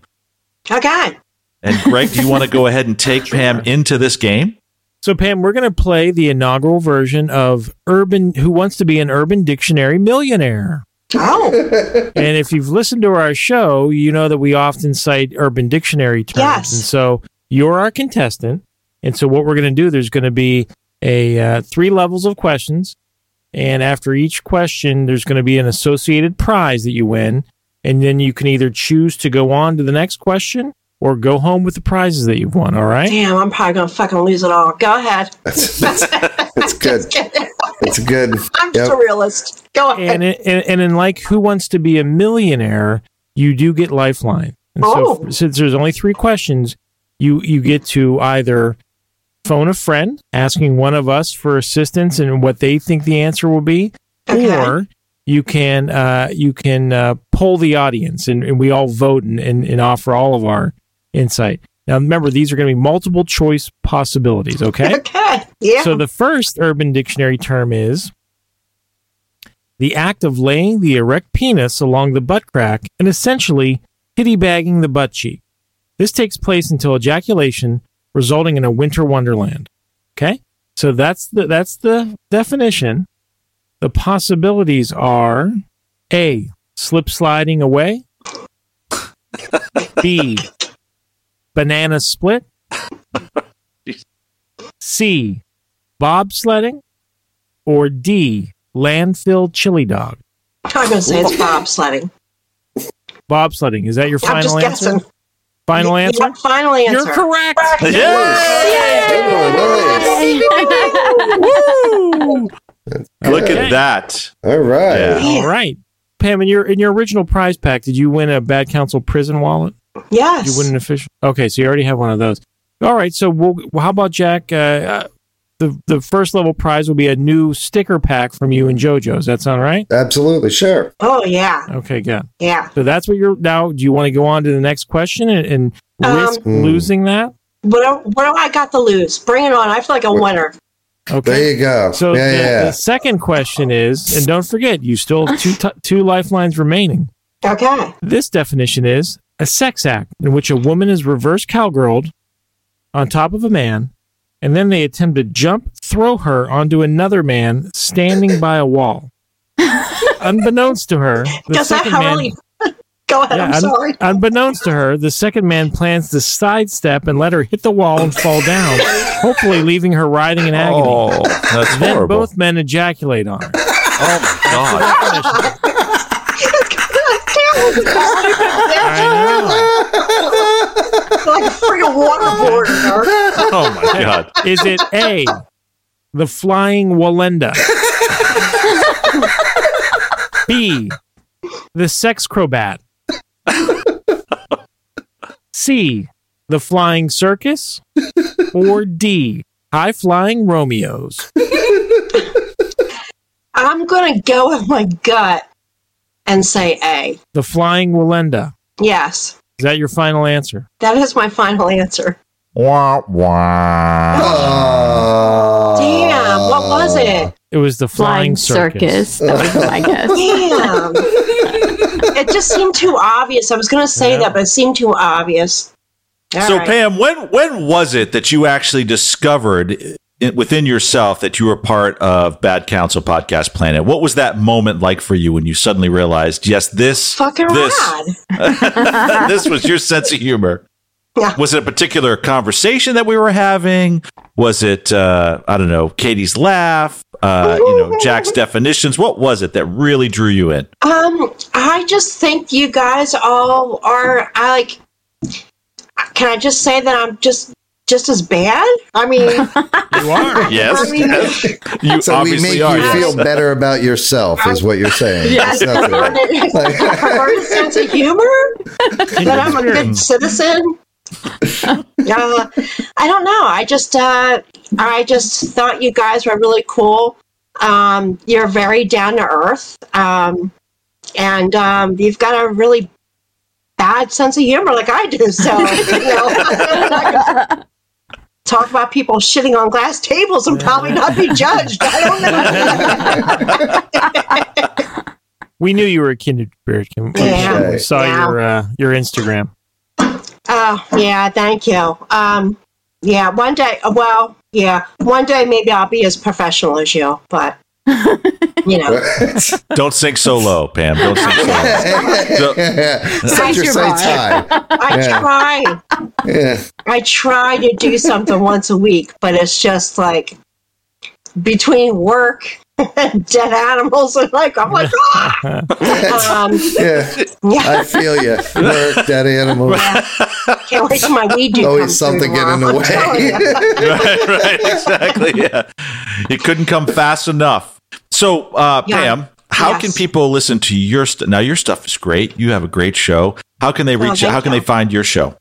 Okay. And Greg, do you want to go ahead and take sure. Pam into this game? So, Pam, we're going to play the inaugural version of Urban Who Wants to Be an Urban Dictionary Millionaire. Oh. And if you've listened to our show, you know that we often cite Urban Dictionary terms. Yes. And so you're our contestant. And so what we're going to do, there's going to be a uh, three levels of questions. And after each question, there's going to be an associated prize that you win. And then you can either choose to go on to the next question or go home with the prizes that you've won, all right? Damn, I'm probably going to fucking lose it all. Go ahead. That's, that's, that's good. It's good. I'm just yep. a realist. Go ahead. And, and, and in like Who Wants to Be a Millionaire, you do get Lifeline. And oh. so since there's only three questions, you, you get to either phone a friend, asking one of us for assistance and what they think the answer will be, okay. or you can uh, you can uh, poll the audience, and, and we all vote and, and, and offer all of our insight. Now, remember, these are going to be multiple choice possibilities, okay? Okay, yeah. So the first Urban Dictionary term is the act of laying the erect penis along the butt crack and essentially kitty bagging the butt cheek. This takes place until ejaculation, resulting in a winter wonderland. Okay? So that's the that's the definition. The possibilities are A, slip sliding away. B, banana split. C, bobsledding. Or D, landfill chili dog. I'm going to say it's bobsledding. Bobsledding. Is that your final I'm just answer? Guessing. Final answer? Yeah, final answer. You're correct. Yay! Yay! Woo! Look at that. All right. Yeah. Yeah. All right. Pam, in your in your original prize pack, did you win a Bad Council prison wallet? Yes. You win an official. Okay, so you already have one of those. All right, so we'll, well, how about Jack? Uh, uh, the the first level prize will be a new sticker pack from you and JoJo. Does that sound right? Absolutely, sure. Oh yeah. Okay, good. Yeah. So that's what you're now. Do you want to go on to the next question and, and risk um, losing that? What do, what do I got to lose? Bring it on! I feel like a winner. Okay. There you go. So yeah, the, yeah. the second question is, and don't forget, you still have two t- two lifelines remaining. Okay. This definition is a sex act in which a woman is reverse cowgirled on top of a man, and then they attempt to jump, throw her onto another man standing by a wall. Unbeknownst to her, the Does second that man... Really... Go ahead, yeah, I'm un- sorry. Unbeknownst to her, the second man plans to sidestep and let her hit the wall and fall down, hopefully leaving her writhing in agony. Oh, that's then horrible. Both men ejaculate on her. Oh, my God. Like freaking waterboard. Oh my God! Is it A, the flying Walenda? B, the sex crobat? C, the flying circus? Or D, high flying Romeos? I'm gonna go with my gut and say A. The flying Walenda. Yes. Is that your final answer? That is my final answer. Wah, wah. Oh. Damn, what was it? It was the flying, flying circus. circus. That was my guess. Damn. It just seemed too obvious. I was going to say yeah. that, but it seemed too obvious. All so, right. Pam, when, when was it that you actually discovered within yourself that you were part of Bad Council Podcast Planet? What was that moment like for you when you suddenly realized, yes, this fucking this, rad. This was your sense of humor? Yeah. Was it a particular conversation that we were having? Was it, uh, I don't know, Katie's laugh, uh, you know, Jack's definitions? What was it that really drew you in? Um, I just think you guys all are, I like, can I just say that I'm just, Just as bad? I mean... You are, yes. I mean, you so we make are, you yes. feel better about yourself, is what you're saying. Yes. I've already a sense of humor, that I'm a good citizen. uh, I don't know. I just uh, I just thought you guys were really cool. Um, you're very down-to-earth, um, and um, you've got a really bad sense of humor like I do, so, you know... Talk about people shitting on glass tables and probably not be judged. I don't know. We knew you were a kindred spirit. We yeah. saw yeah. your uh, your Instagram. Oh, yeah, thank you. Um, yeah, one day, well, yeah, one day maybe I'll be as professional as you, but, you know. Don't sink so low, Pam. Don't sink so low. Don't. Set your sights high. I yeah. try. Yeah. I try to do something once a week, but it's just like between work dead animals and like I'm like ah! um, yeah. yeah I feel you. Work, dead animals, yeah. Can't wait till my weed always something getting in the way. right right exactly yeah it couldn't come fast enough. So uh yeah. Pam, how yes. can people listen to your stuff? Now your stuff is great, you have a great show. How can they reach oh, you? How can you. They find your show?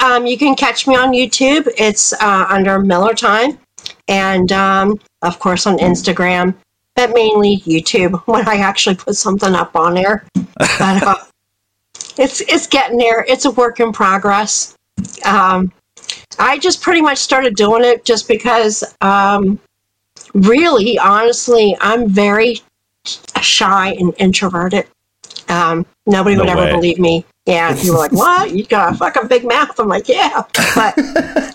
Um you can catch me on YouTube. It's uh under Miller Time, and um of course on Instagram, but mainly YouTube when I actually put something up on there. But, uh, it's it's getting there. It's a work in progress. Um, I just pretty much started doing it just because, um, really, honestly, I'm very shy and introverted. Um, nobody no would way. ever believe me. Yeah, people were like, what? You got a fucking big mouth. I'm like, yeah. But,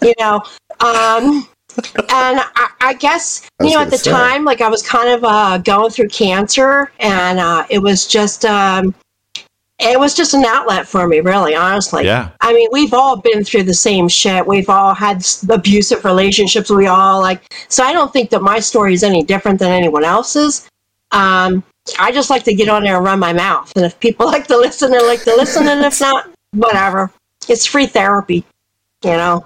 you know... Um, and I, I guess, you know, at the say. time, like I was kind of uh, going through cancer, and uh, it was just, um, it was just an outlet for me, really, honestly. Yeah. I mean, we've all been through the same shit. We've all had abusive relationships. We all like, so I don't think that my story is any different than anyone else's. Um, I just like to get on there and run my mouth. And if people like to listen, they like to listen. And if not, whatever. It's free therapy, you know.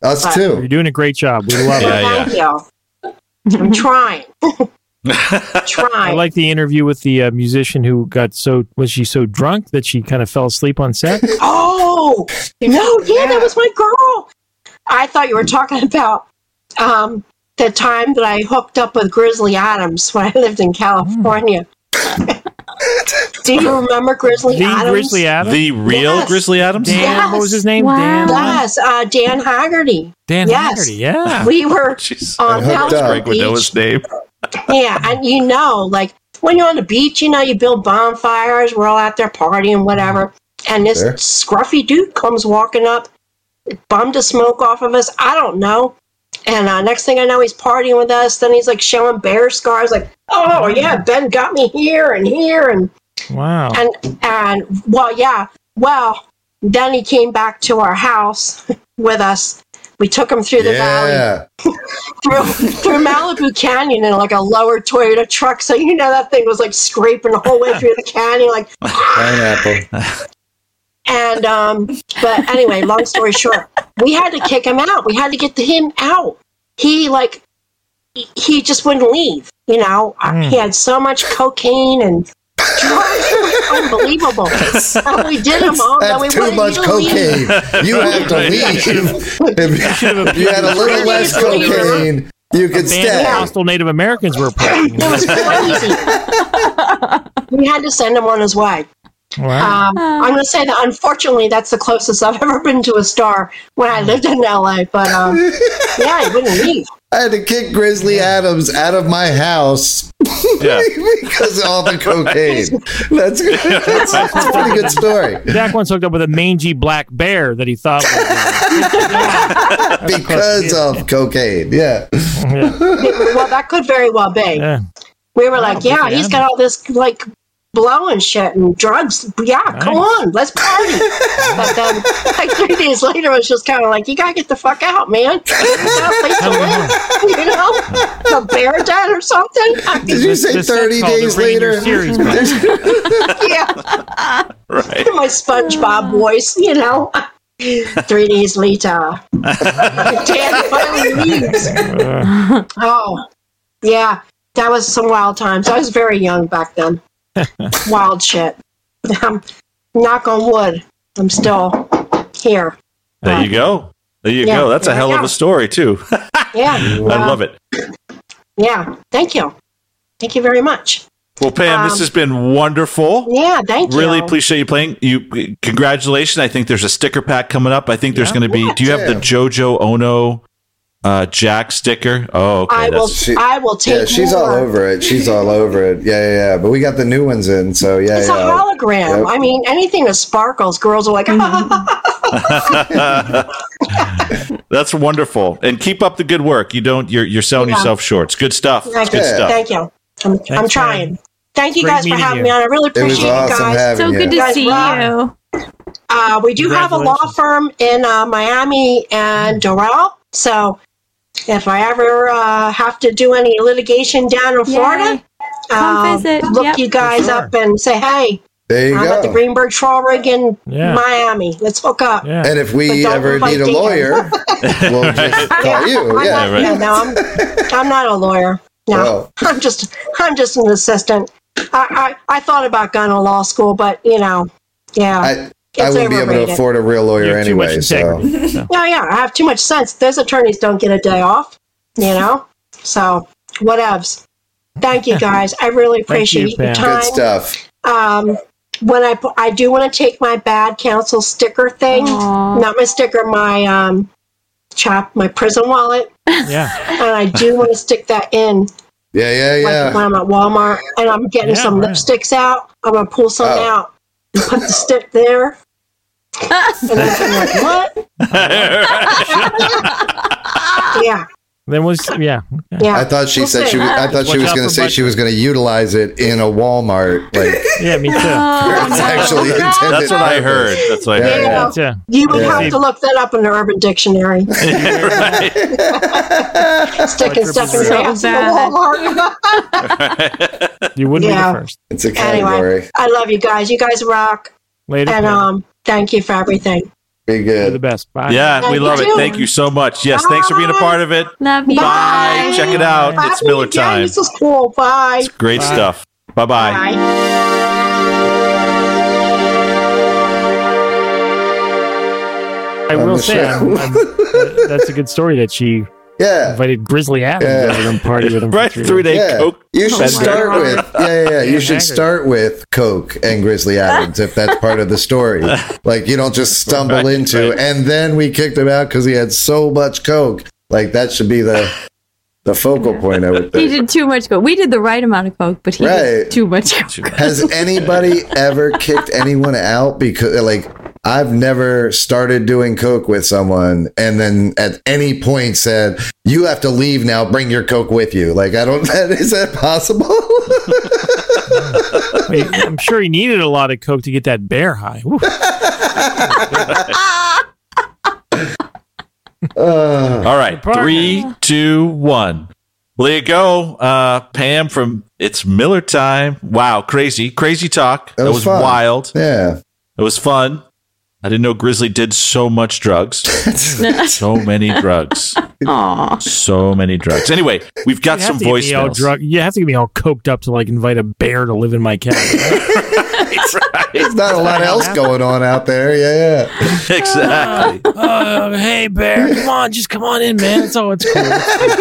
Us but, too. You're doing a great job. We love yeah, it. Yeah. Thank you. I'm trying. I'm trying. I like the interview with the uh, musician who got so was she so drunk that she kind of fell asleep on set. Oh no! Yeah, yeah, that was my girl. I thought you were talking about um, the time that I hooked up with Grizzly Adams when I lived in California. Mm. Do you remember Grizzly the Adams? Grizzly Adams? The real yes. Grizzly Adams? Dan, yes. What was his name? Wow. Dan. Yes, uh, Dan Haggerty. Dan yes. Haggerty, yeah. We were Jeez. on Greg would know his name. Yeah, and you know, like, when you're on the beach, you know, you build bonfires, we're all out there partying, whatever, and this there. scruffy dude comes walking up, bummed a smoke off of us, I don't know. And uh, next thing I know, he's partying with us. Then he's like showing bear scars, like, "Oh yeah, Ben got me here and here and wow." And and well, yeah, well, then he came back to our house with us. We took him through the yeah. valley, through through Malibu Canyon in like a lower Toyota truck. So you know that thing was like scraping the whole way through the canyon, like pineapple. And, um, but anyway, long story short, we had to kick him out. We had to get him out. He like, he just wouldn't leave, you know, mm. He had so much cocaine and drugs. Unbelievable. So we did them all. That's we too much cocaine. Leave. You have to leave. If you had a little less cocaine, you could stay. Hostile Native Americans were playing. It was crazy. We had to send him on his way. Wow. Um, I'm going to say that unfortunately that's the closest I've ever been to a star when I lived in L A, but um, yeah, I wouldn't leave. I had to kick Grizzly yeah. Adams out of my house yeah. because of all the cocaine. That's, that's, that's a pretty good story. Jack once hooked up with a mangy black bear that he thought was because of cocaine. Yeah. yeah. Well, that could very well be. Yeah. We were wow, like, yeah, he's got all this like blowing shit and drugs. Yeah, nice. Come on, let's party. But then, like three days later, it was just kind of like, you gotta get the fuck out, man. You got a place to live, you know, the bear dead or something. I mean, did you say thirty days later? Series, yeah, right. My SpongeBob voice, you know. Three days later, Dan finally leaves. Oh, yeah, that was some wild times. I was very young back then. Wild shit. Um, knock on wood. I'm still here. There um, you go. There you yeah, go. That's a hell of a story, too. yeah. I uh, love it. Yeah. Thank you. Thank you very much. Well, Pam, um, this has been wonderful. Yeah, thank you. Really appreciate you playing. You, congratulations. I think there's a sticker pack coming up. I think there's yeah, going to be... Do you have the JoJo Ono... Uh, Jack sticker. Oh, okay. I will. She, I will take. Yeah, she's more. all over it. She's all over it. Yeah, yeah, yeah. But we got the new ones in, so yeah. It's yeah. a hologram. Yep. I mean, anything that sparkles, girls are like. Mm-hmm. That's wonderful. And keep up the good work. You don't, you're, you're selling yeah. yourself short. It's good stuff. Yeah. It's good yeah. stuff. Thank you. I'm, Thanks, I'm trying. Man. Thank you guys for having you. me on. I really appreciate it awesome you guys. So good you. to see you. Uh, we do have a law firm in uh, Miami and Doral. So if I ever uh, have to do any litigation down in Yay. Florida, Come um, visit. look yep. you guys sure. up and say, hey, there you I'm go. at the Greenberg Trawl Rig in yeah. Miami. Let's hook up. Yeah. And if we ever need a Dan. lawyer, we'll just call you. Yeah, I'm not, right. yeah, no, I'm, I'm not a lawyer. No, oh. I'm just I'm just an assistant. I, I, I thought about going to law school, but, you know, yeah. I, I wouldn't overrated. be able to afford a real lawyer You're anyway. So. so. No, yeah, I have too much sense. Those attorneys don't get a day off, you know? So, whatevs. Thank you, guys. I really appreciate you, your time. Good stuff. Um, when I, I do want to take my Bad Council sticker thing. Aww. Not my sticker, my um, chap, my prison wallet. Yeah. And I do want to stick that in. Yeah, yeah, yeah. Like when I'm at Walmart and I'm getting yeah, some right. lipsticks out, I'm going to pull some oh. out and put the stick there. And then I'm like, what? yeah. Then was yeah. yeah. I thought she we'll said see. she. Was, I thought Watch she was going to say budget. she was going to utilize it in a Walmart. Like yeah, me too. Oh, actually, that's what I heard. That's what I heard. Yeah, yeah. You would yeah. have to look that up in the Urban Dictionary. Stick and stuff in Walmart. You wouldn't yeah. be the first. It's a category. Anyway, I love you guys. You guys rock. Later, and um, thank you for everything. Be good. You're the best. Bye. Yeah, Thank we love it. Too. Thank you so much. Yes, Bye. thanks for being a part of it. Love you. Bye. Bye. Check it out. Bye. It's Miller Time. Yeah, this is cool. Bye. It's great Bye. stuff. Bye-bye. Bye. I will say, I'm, I'm, uh, that's a good story that she yeah. invited Grizzly Adams yeah. to them party with him. Right, three, three day yeah. Coke. You should oh, start God. with yeah, yeah, yeah. You should start with Coke and Grizzly Adams if that's part of the story. Like you don't just stumble right, into. Right. And then we kicked him out because he had so much Coke. Like that should be the the focal point. I would think he did too much Coke. We did the right amount of Coke, but he right. did too much Coke. Has anybody ever kicked anyone out because like? I've never started doing Coke with someone and then at any point said, you have to leave now, bring your Coke with you. Like, I don't, is that possible? Wait, I'm sure he needed a lot of Coke to get that bear high. uh, All right. Three, two, one. Well, there you go. Uh, Pam from It's Miller Time. Wow. Crazy, crazy talk. That, that was, was wild. Yeah. It was fun. I didn't know Grizzly did so much drugs. so many drugs. Aww. So many drugs. Anyway, we've got some voicemails. Drug- you have to get me all coked up to like invite a bear to live in my cabin. Right, right. There's not a lot else going on out there. Yeah, yeah. Exactly. Uh, uh, hey, bear, come on. Just come on in, man. It's all it's cool.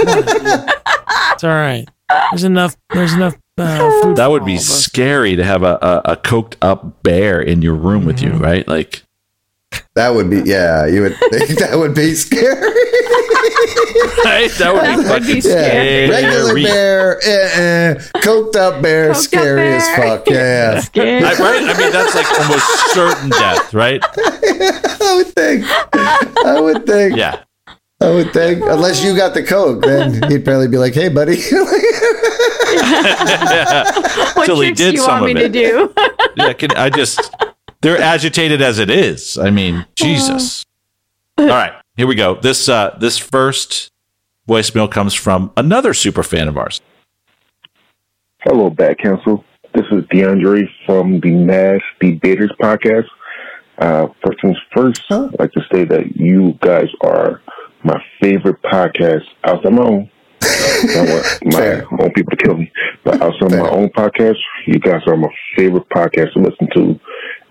It's all right. There's enough. There's enough. Uh, that would be scary to have a, a, a coked up bear in your room with you, right? Like. That would be, yeah, you would think that would be scary. Right? That would be, that would be scary. Yeah. Regular bear, eh, eh. Coked up bear, Coked scary up bear. as fuck. Yeah, yeah. I, right? I mean, that's like almost certain death, right? I would think. I would think. Yeah. I would think. Unless you got the Coke, then he'd probably be like, hey, buddy. What Till tricks do you want me to do? Yeah, can, I just... They're agitated as it is. I mean, Jesus. All right, here we go. This uh, this first voicemail comes from another super fan of ours. Hello, Bad Council. This is DeAndre from the Mass Debaters Podcast. Uh, first things first, huh? I'd like to say that you guys are my favorite podcast outside my own. I want my Fair. own people to kill me. But outside Fair. my own podcast, you guys are my favorite podcast to listen to.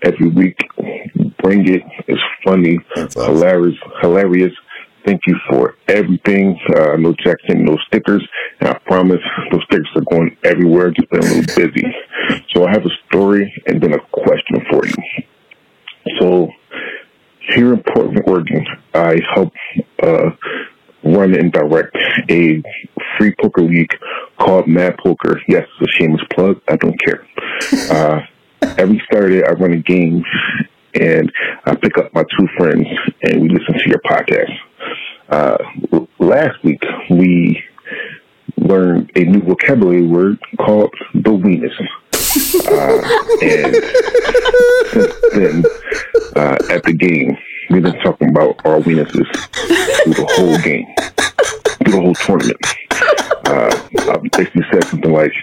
Every week, bring it. It's funny, awesome. hilarious, hilarious. Thank you for everything. Uh, no Jack sent no stickers, and I promise those stickers are going everywhere. Just been a little busy. So I have a story and then a question for you. So here in Portland, Oregon, I help uh, run and direct a free poker league called Mad Poker. Yes, it's a shameless plug. I don't care. Uh, Every Saturday, I run a game, and I pick up my two friends and we listen to your podcast. Uh, last week, we learned a new vocabulary word called Darwinism. Uh, and since then, uh, at the game, we've been talking about our weaknesses through the whole game, through the whole tournament. Uh, I basically said something like,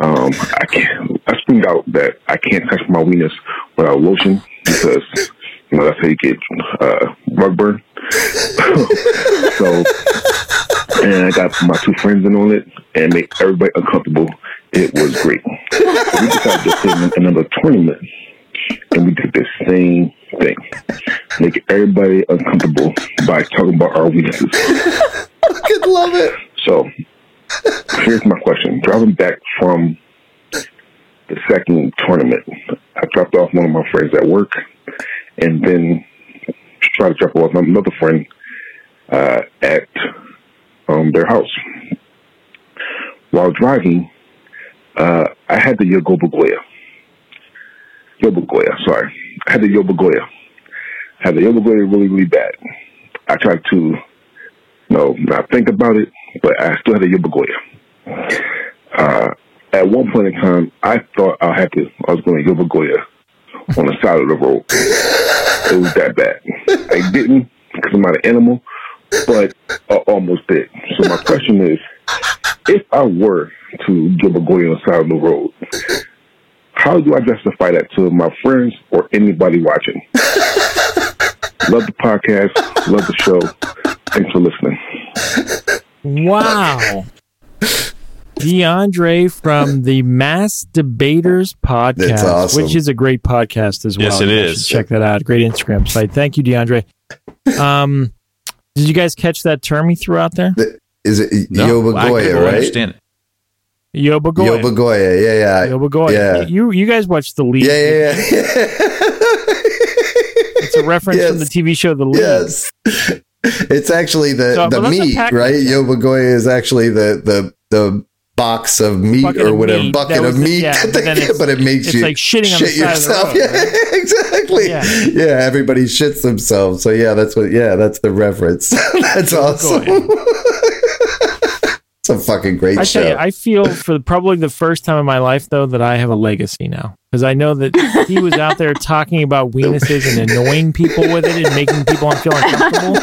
um, I can't, I spring out that I can't touch my weenus without lotion because, you know, that's how you get, uh, rug burn. So, and I got my two friends in on it and made everybody uncomfortable. It was great. So we decided to send another tournament and we did the same thing. Make everybody uncomfortable by talking about our weaknesses. I could love it. So, here's my question. Driving back from the second tournament, I dropped off one of my friends at work and then tried to drop off another friend uh, at um, their house. While driving, uh, I had the Yoba Goya. Yoba Goya, sorry. I had the Yoba Goya. I had the Yoba Goya really, really bad. I tried to, you know, not think about it, but I still had a Yoba Goya. Uh, at one point in time, I thought I had to, I was going to Yoba Goya on the side of the road. It was that bad. I didn't, because I'm not an animal, but I almost did. So my question is, if I were to Yoba Goya on the side of the road, how do I justify that to my friends or anybody watching? Love the podcast. Love the show. Thanks for listening. Wow. DeAndre from the Mass Debaters Podcast, awesome. Which is a great podcast as well. Yes, it is. Check that out. Great Instagram site. Thank you, DeAndre. Um, did you guys catch that term he threw out there? The, is it no, Yoba Goya, right? I understand it. Yoba Goya. Yoba Goya, yeah, yeah. Yoba Goya. Yeah. You, you guys watch The League. Yeah, yeah, yeah. It's a reference yes. from the T V show The League. Yes. It's actually the, so, the meat, right? Yoba Goya is actually the, the, the box of meat bucket or whatever, meat. bucket of the, meat, yeah, but, it's, but it makes it's you like shitting on shit the side yourself. Of the road, right? Yeah, exactly. Yeah. yeah, everybody shits themselves. So yeah, that's what. Yeah, that's the reference. That's Yoba awesome. It's a fucking great I show. You, I feel for probably the first time in my life, though, that I have a legacy now. Because I know that he was out there talking about weenuses and annoying people with it and making people feel uncomfortable.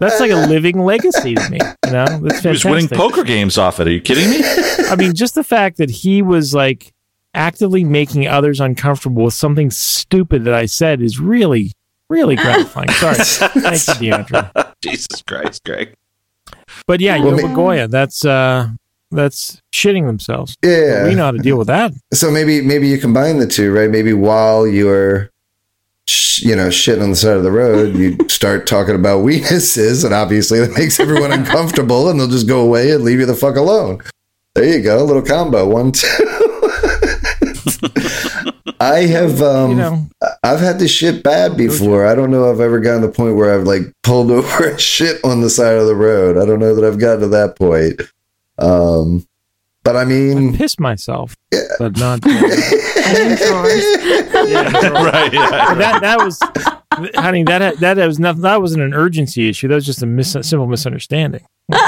That's like a living legacy to me. You know, that's fantastic. He was winning poker games off it. Are you kidding me? I mean, just the fact that he was like actively making others uncomfortable with something stupid that I said is really, really gratifying. Sorry. Thank you, DeAndre. Jesus Christ, Greg. But yeah, well, Yoba Goya, that's uh, that's shitting themselves. Yeah, we know how to deal with that. So maybe maybe you combine the two, right? Maybe while you're, sh- you know, shitting on the side of the road, you start talking about weaknesses, and obviously that makes everyone uncomfortable, and they'll just go away and leave you the fuck alone. There you go, a little combo, one, two. I have, um, you know, I've had this shit bad before. I don't know if I've ever gotten to the point where I've like pulled over and shit on the side of the road. I don't know that I've gotten to that point. Um, but I mean, I pissed myself, yeah. but not. yeah, right, yeah, right. That that was, honey. That that was nothing. That wasn't an urgency issue. That was just a mis- simple misunderstanding. But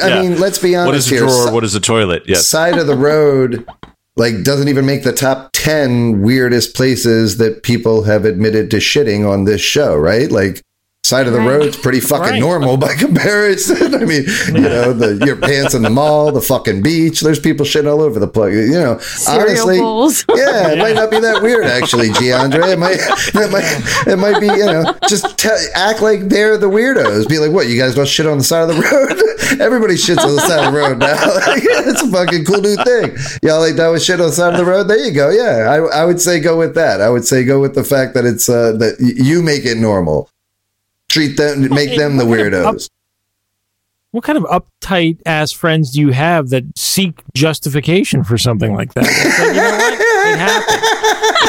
I yeah. mean, let's be honest. What is a here. drawer? What is a toilet? Yes. Side of the road, like, doesn't even make the top ten weirdest places that people have admitted to shitting on this show, right? Like, side of the right. road's pretty fucking right. normal by comparison. I mean, you know, the, your pants in the mall, the fucking beach. There's people shitting all over the place. You know, cereal honestly, bowls. yeah, it yeah. might not be that weird actually, DeAndre. It might, it might, it might be. You know, just t- act like they're the weirdos. Be like, what? You guys don't shit on the side of the road? Everybody shits on the side of the road now. Like, it's a fucking cool new thing. Y'all ain't done with shit on the side of the road? There you go. Yeah, I, I would say go with that. I would say go with the fact that it's uh, that y- you make it normal. Treat them, make okay, them the weirdos. Kind of up, what kind of uptight ass friends do you have that seek justification for something like that? It's like, you know what? It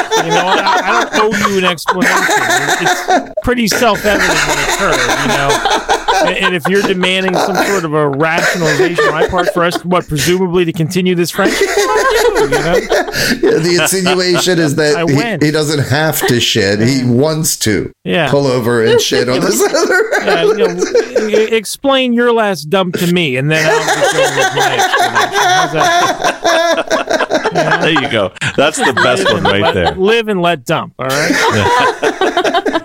happened. You know what? I, I don't owe you an explanation. It's pretty self-evident when it occurred, you know? And, and if you're demanding some sort of a rationalization on my part for us, what, presumably to continue this friendship? You know? Yeah, the insinuation is that he, he doesn't have to shit. He wants to yeah. pull over and shit on this other. Yeah, you know, explain your last dump to me, and then I'll be going with my explanation. Yeah. There you go. That's the best one right let, there. Live and let dump. All right. Yeah.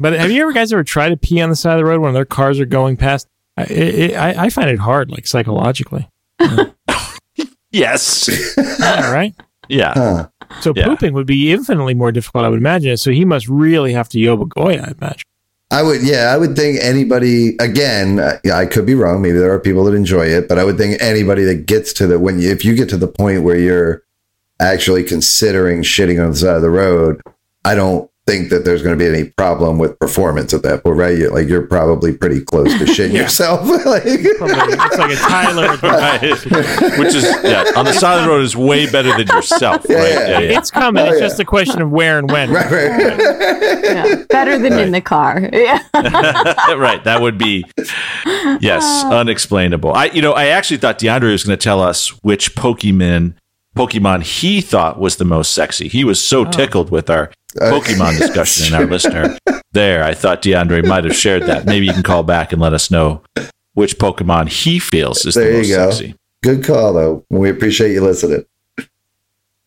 But have you ever guys ever tried to pee on the side of the road when their cars are going past? I it, I, I find it hard, like psychologically. Yeah. Yes. Yeah, right. Yeah. Huh. So yeah. pooping would be infinitely more difficult, I would imagine. So he must really have to yoba goya, I imagine. I would, yeah, I would think anybody. Again, I, I could be wrong. Maybe there are people that enjoy it, but I would think anybody that gets to the when you, if you get to the point where you're actually considering shitting on the side of the road, I don't think that there's going to be any problem with performance at that point, right? You're, like you're probably pretty close to shitting yeah. yourself. Like, probably, it's like a Tyler, right. Which is yeah, on the side of the road is way better than yourself. Yeah, right? Yeah. Yeah, yeah. It's coming. Oh, it's yeah. just a question of where and when. Right, right. Right. Yeah. Better than right. in the car. Yeah. Right. That would be yes, unexplainable. I, you know, I actually thought DeAndre was going to tell us which Pokemon. Pokemon he thought was the most sexy. He was so oh. tickled with our Pokemon discussion and our listener there. I thought DeAndre might have shared that. Maybe you can call back and let us know which Pokemon he feels is there the most you go. Sexy. Good call, though. We appreciate you listening.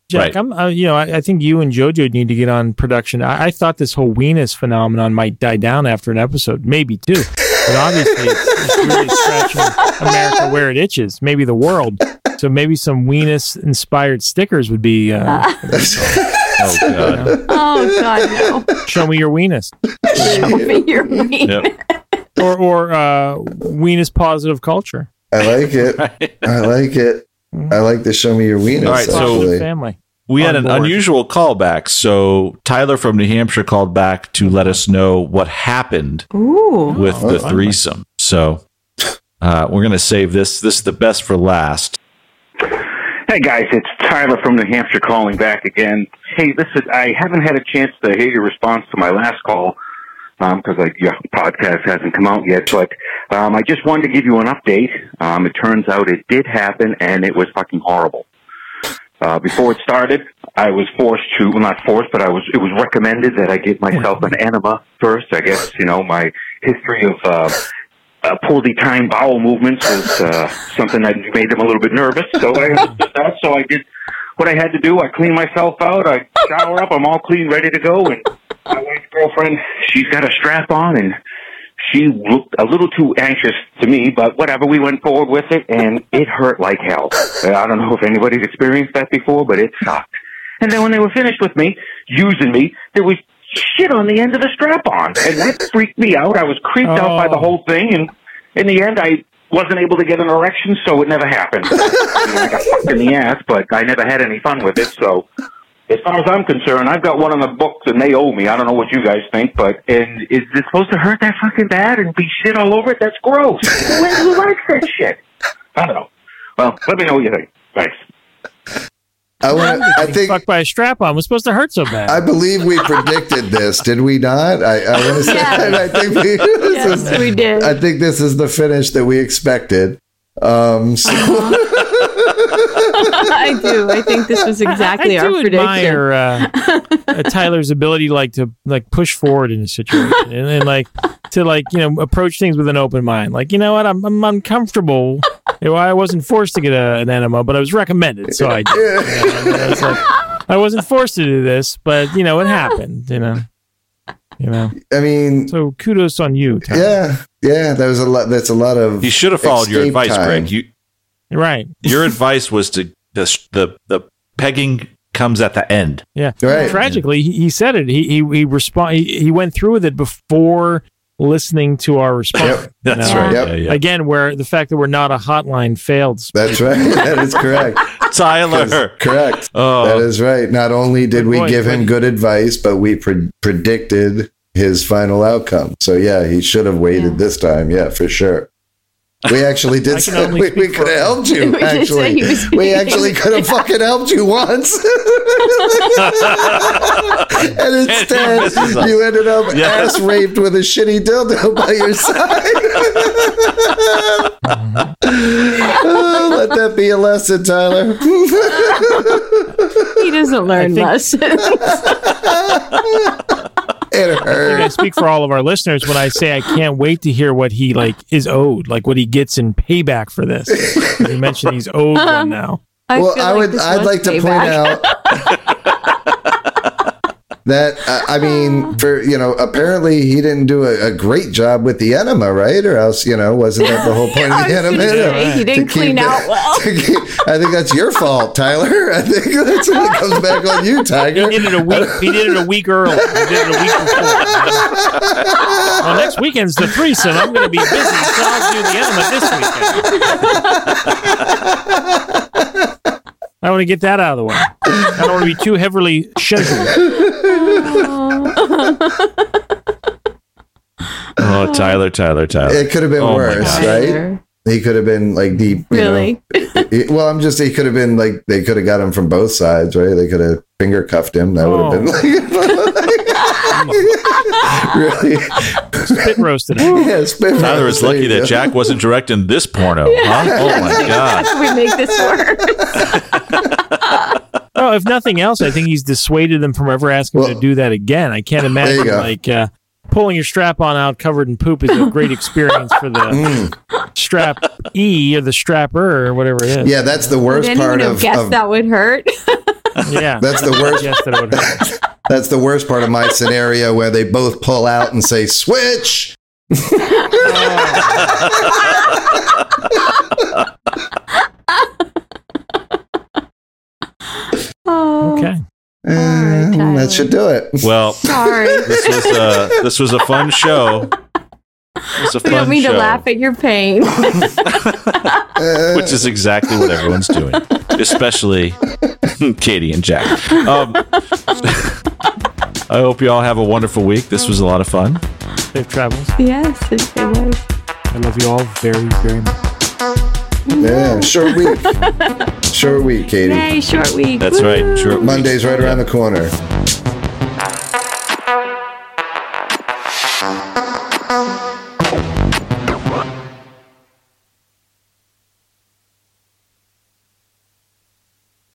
Jack, right. I'm, uh, you know, I, I think you and JoJo need to get on production. I, I thought this whole weenus phenomenon might die down after an episode, maybe two. But obviously, it's, it's really scratching America where it itches, maybe the world. So maybe some weenus-inspired stickers would be... Uh, uh, oh, God. You know? Oh, God, no. Show me your weenus. Show me your weenus. Yep. Or, or uh, weenus-positive culture. I like it. Right. I like it. I like the show me your weenus. All right, so family. We had an board. unusual callback. So Tyler from New Hampshire called back to let us know what happened Ooh. with oh, the threesome. So uh, we're going to save this. This is the best for last. Hey guys, it's Tyler from New Hampshire calling back again. Hey, this is, I haven't had a chance to hear your response to my last call, um, cause like your podcast hasn't come out yet, but, um, I just wanted to give you an update. Um, it turns out it did happen and it was fucking horrible. Uh, before it started, I was forced to, well not forced, but I was, it was recommended that I give myself an enema first. I guess, you know, my history of, uh, Uh, Pulley time bowel movements was uh, something that made them a little bit nervous, so I understood that. So I did what I had to do. I cleaned myself out. I shower up. I'm all clean, ready to go. And my wife's girlfriend, she's got a strap on, and she looked a little too anxious to me, but whatever. We went forward with it, and it hurt like hell. I don't know if anybody's experienced that before, but it sucked. And then when they were finished with me, using me, there was shit on the end of the strap-on, and that freaked me out. I was creeped oh. out by the whole thing, and in the end, I wasn't able to get an erection, so it never happened. I got fucked in the ass, but I never had any fun with it, so as far as I'm concerned, I've got one on the books, and they owe me. I don't know what you guys think, but and is it supposed to hurt that fucking bad and be shit all over it? That's gross. Who, who likes that shit? I don't know. Well, let me know what you think. Thanks. I, wanna, I think fucked by a strap on was supposed to hurt so bad. I believe we predicted this, did we not? I, I want to say yeah. I think we, yes, is, we did. I think this is the finish that we expected. Um, so. uh-huh. I do. I think this was exactly I, I our prediction. I do admire uh, uh, Tyler's ability, like to like push forward in a situation, and, and like to like you know approach things with an open mind. Like you know what, I'm, I'm uncomfortable. You know, I wasn't forced to get a, an enema, but I was recommended, so I did. You know, I, was like, I wasn't forced to do this, but you know it happened. You know, you know. I mean, so kudos on you, Tyler. Yeah, yeah. That was a lot. That's a lot of. You should have followed your advice, time. Greg. You right. Your advice was to the the the pegging comes at the end. Yeah. Right. Tragically, he, he said it. He he he respond. He, he went through with it before listening to our response. Yep, that's no. right. Yep. Yeah, yeah. Again, where the fact that we're not a hotline failed. That's right. That is correct. Tyler. Correct. Oh. That is right. Not only did good we point, give him good advice, but we pre- predicted his final outcome. So yeah, he should have waited yeah. this time. Yeah, for sure. We actually did say we, we could have helped you, we actually. Was, we actually could have yeah. fucking helped you once. And instead, you ended up yeah. ass raped with a shitty dildo by your side. uh, let that be a lesson, Tyler. He doesn't learn think- lessons. It hurts. I, I speak for all of our listeners when I say I can't wait to hear what he like is owed, like what he gets in payback for this. You mentioned he's owed one now. I well, I like would. I'd like to payback. point out. That, uh, I mean, for, you know, apparently he didn't do a, a great job with the enema, right? Or else, you know, wasn't that the whole point of the enema? Say, he didn't clean the, out well. Keep, I think that's your fault, Tyler. I think that's what it comes back on you, Tiger. He did it a week. He did it a week early. He did it a week before. Well, next weekend's the threesome. I'm going to be busy, so I'll do the enema this weekend. I want to get that out of the way. I don't want to be too heavily scheduled. Oh, Tyler, Tyler, Tyler. It could have been oh worse, right? He could have been like deep. You really? Know, he, well, I'm just, he could have been like, they could have got him from both sides, right? They could have finger cuffed him. That oh. would have been like. Really? Spit roasted him. Yeah, spit roasted. Tyler is lucky that Jack wasn't directing this porno. Yeah. Huh? Oh my God. How did we make this work? Well, if nothing else, I think he's dissuaded them from ever asking well, him to do that again. I can't imagine like uh, pulling your strap on out covered in poop is a great experience for the mm. strap E or the strapper or whatever it is. Yeah, that's the worst part of. Didn't even guess that would hurt. Yeah, that's the worst. Guess that it would hurt. That's the worst part of my scenario where they both pull out and say switch. Oh. Okay. Uh, right, that should do it. Well, sorry. This was a this was a fun show. It's a fun show. You don't mean show. to laugh at your pain, which is exactly what everyone's doing, especially Katie and Jack. Um, I hope you all have a wonderful week. This was a lot of fun. Safe travels. Yes, it was. I love you all very, very much. Yeah, short week. Short week, Katie. Yay, short week. That's Woo. Right. Short Monday's week. Right around the corner.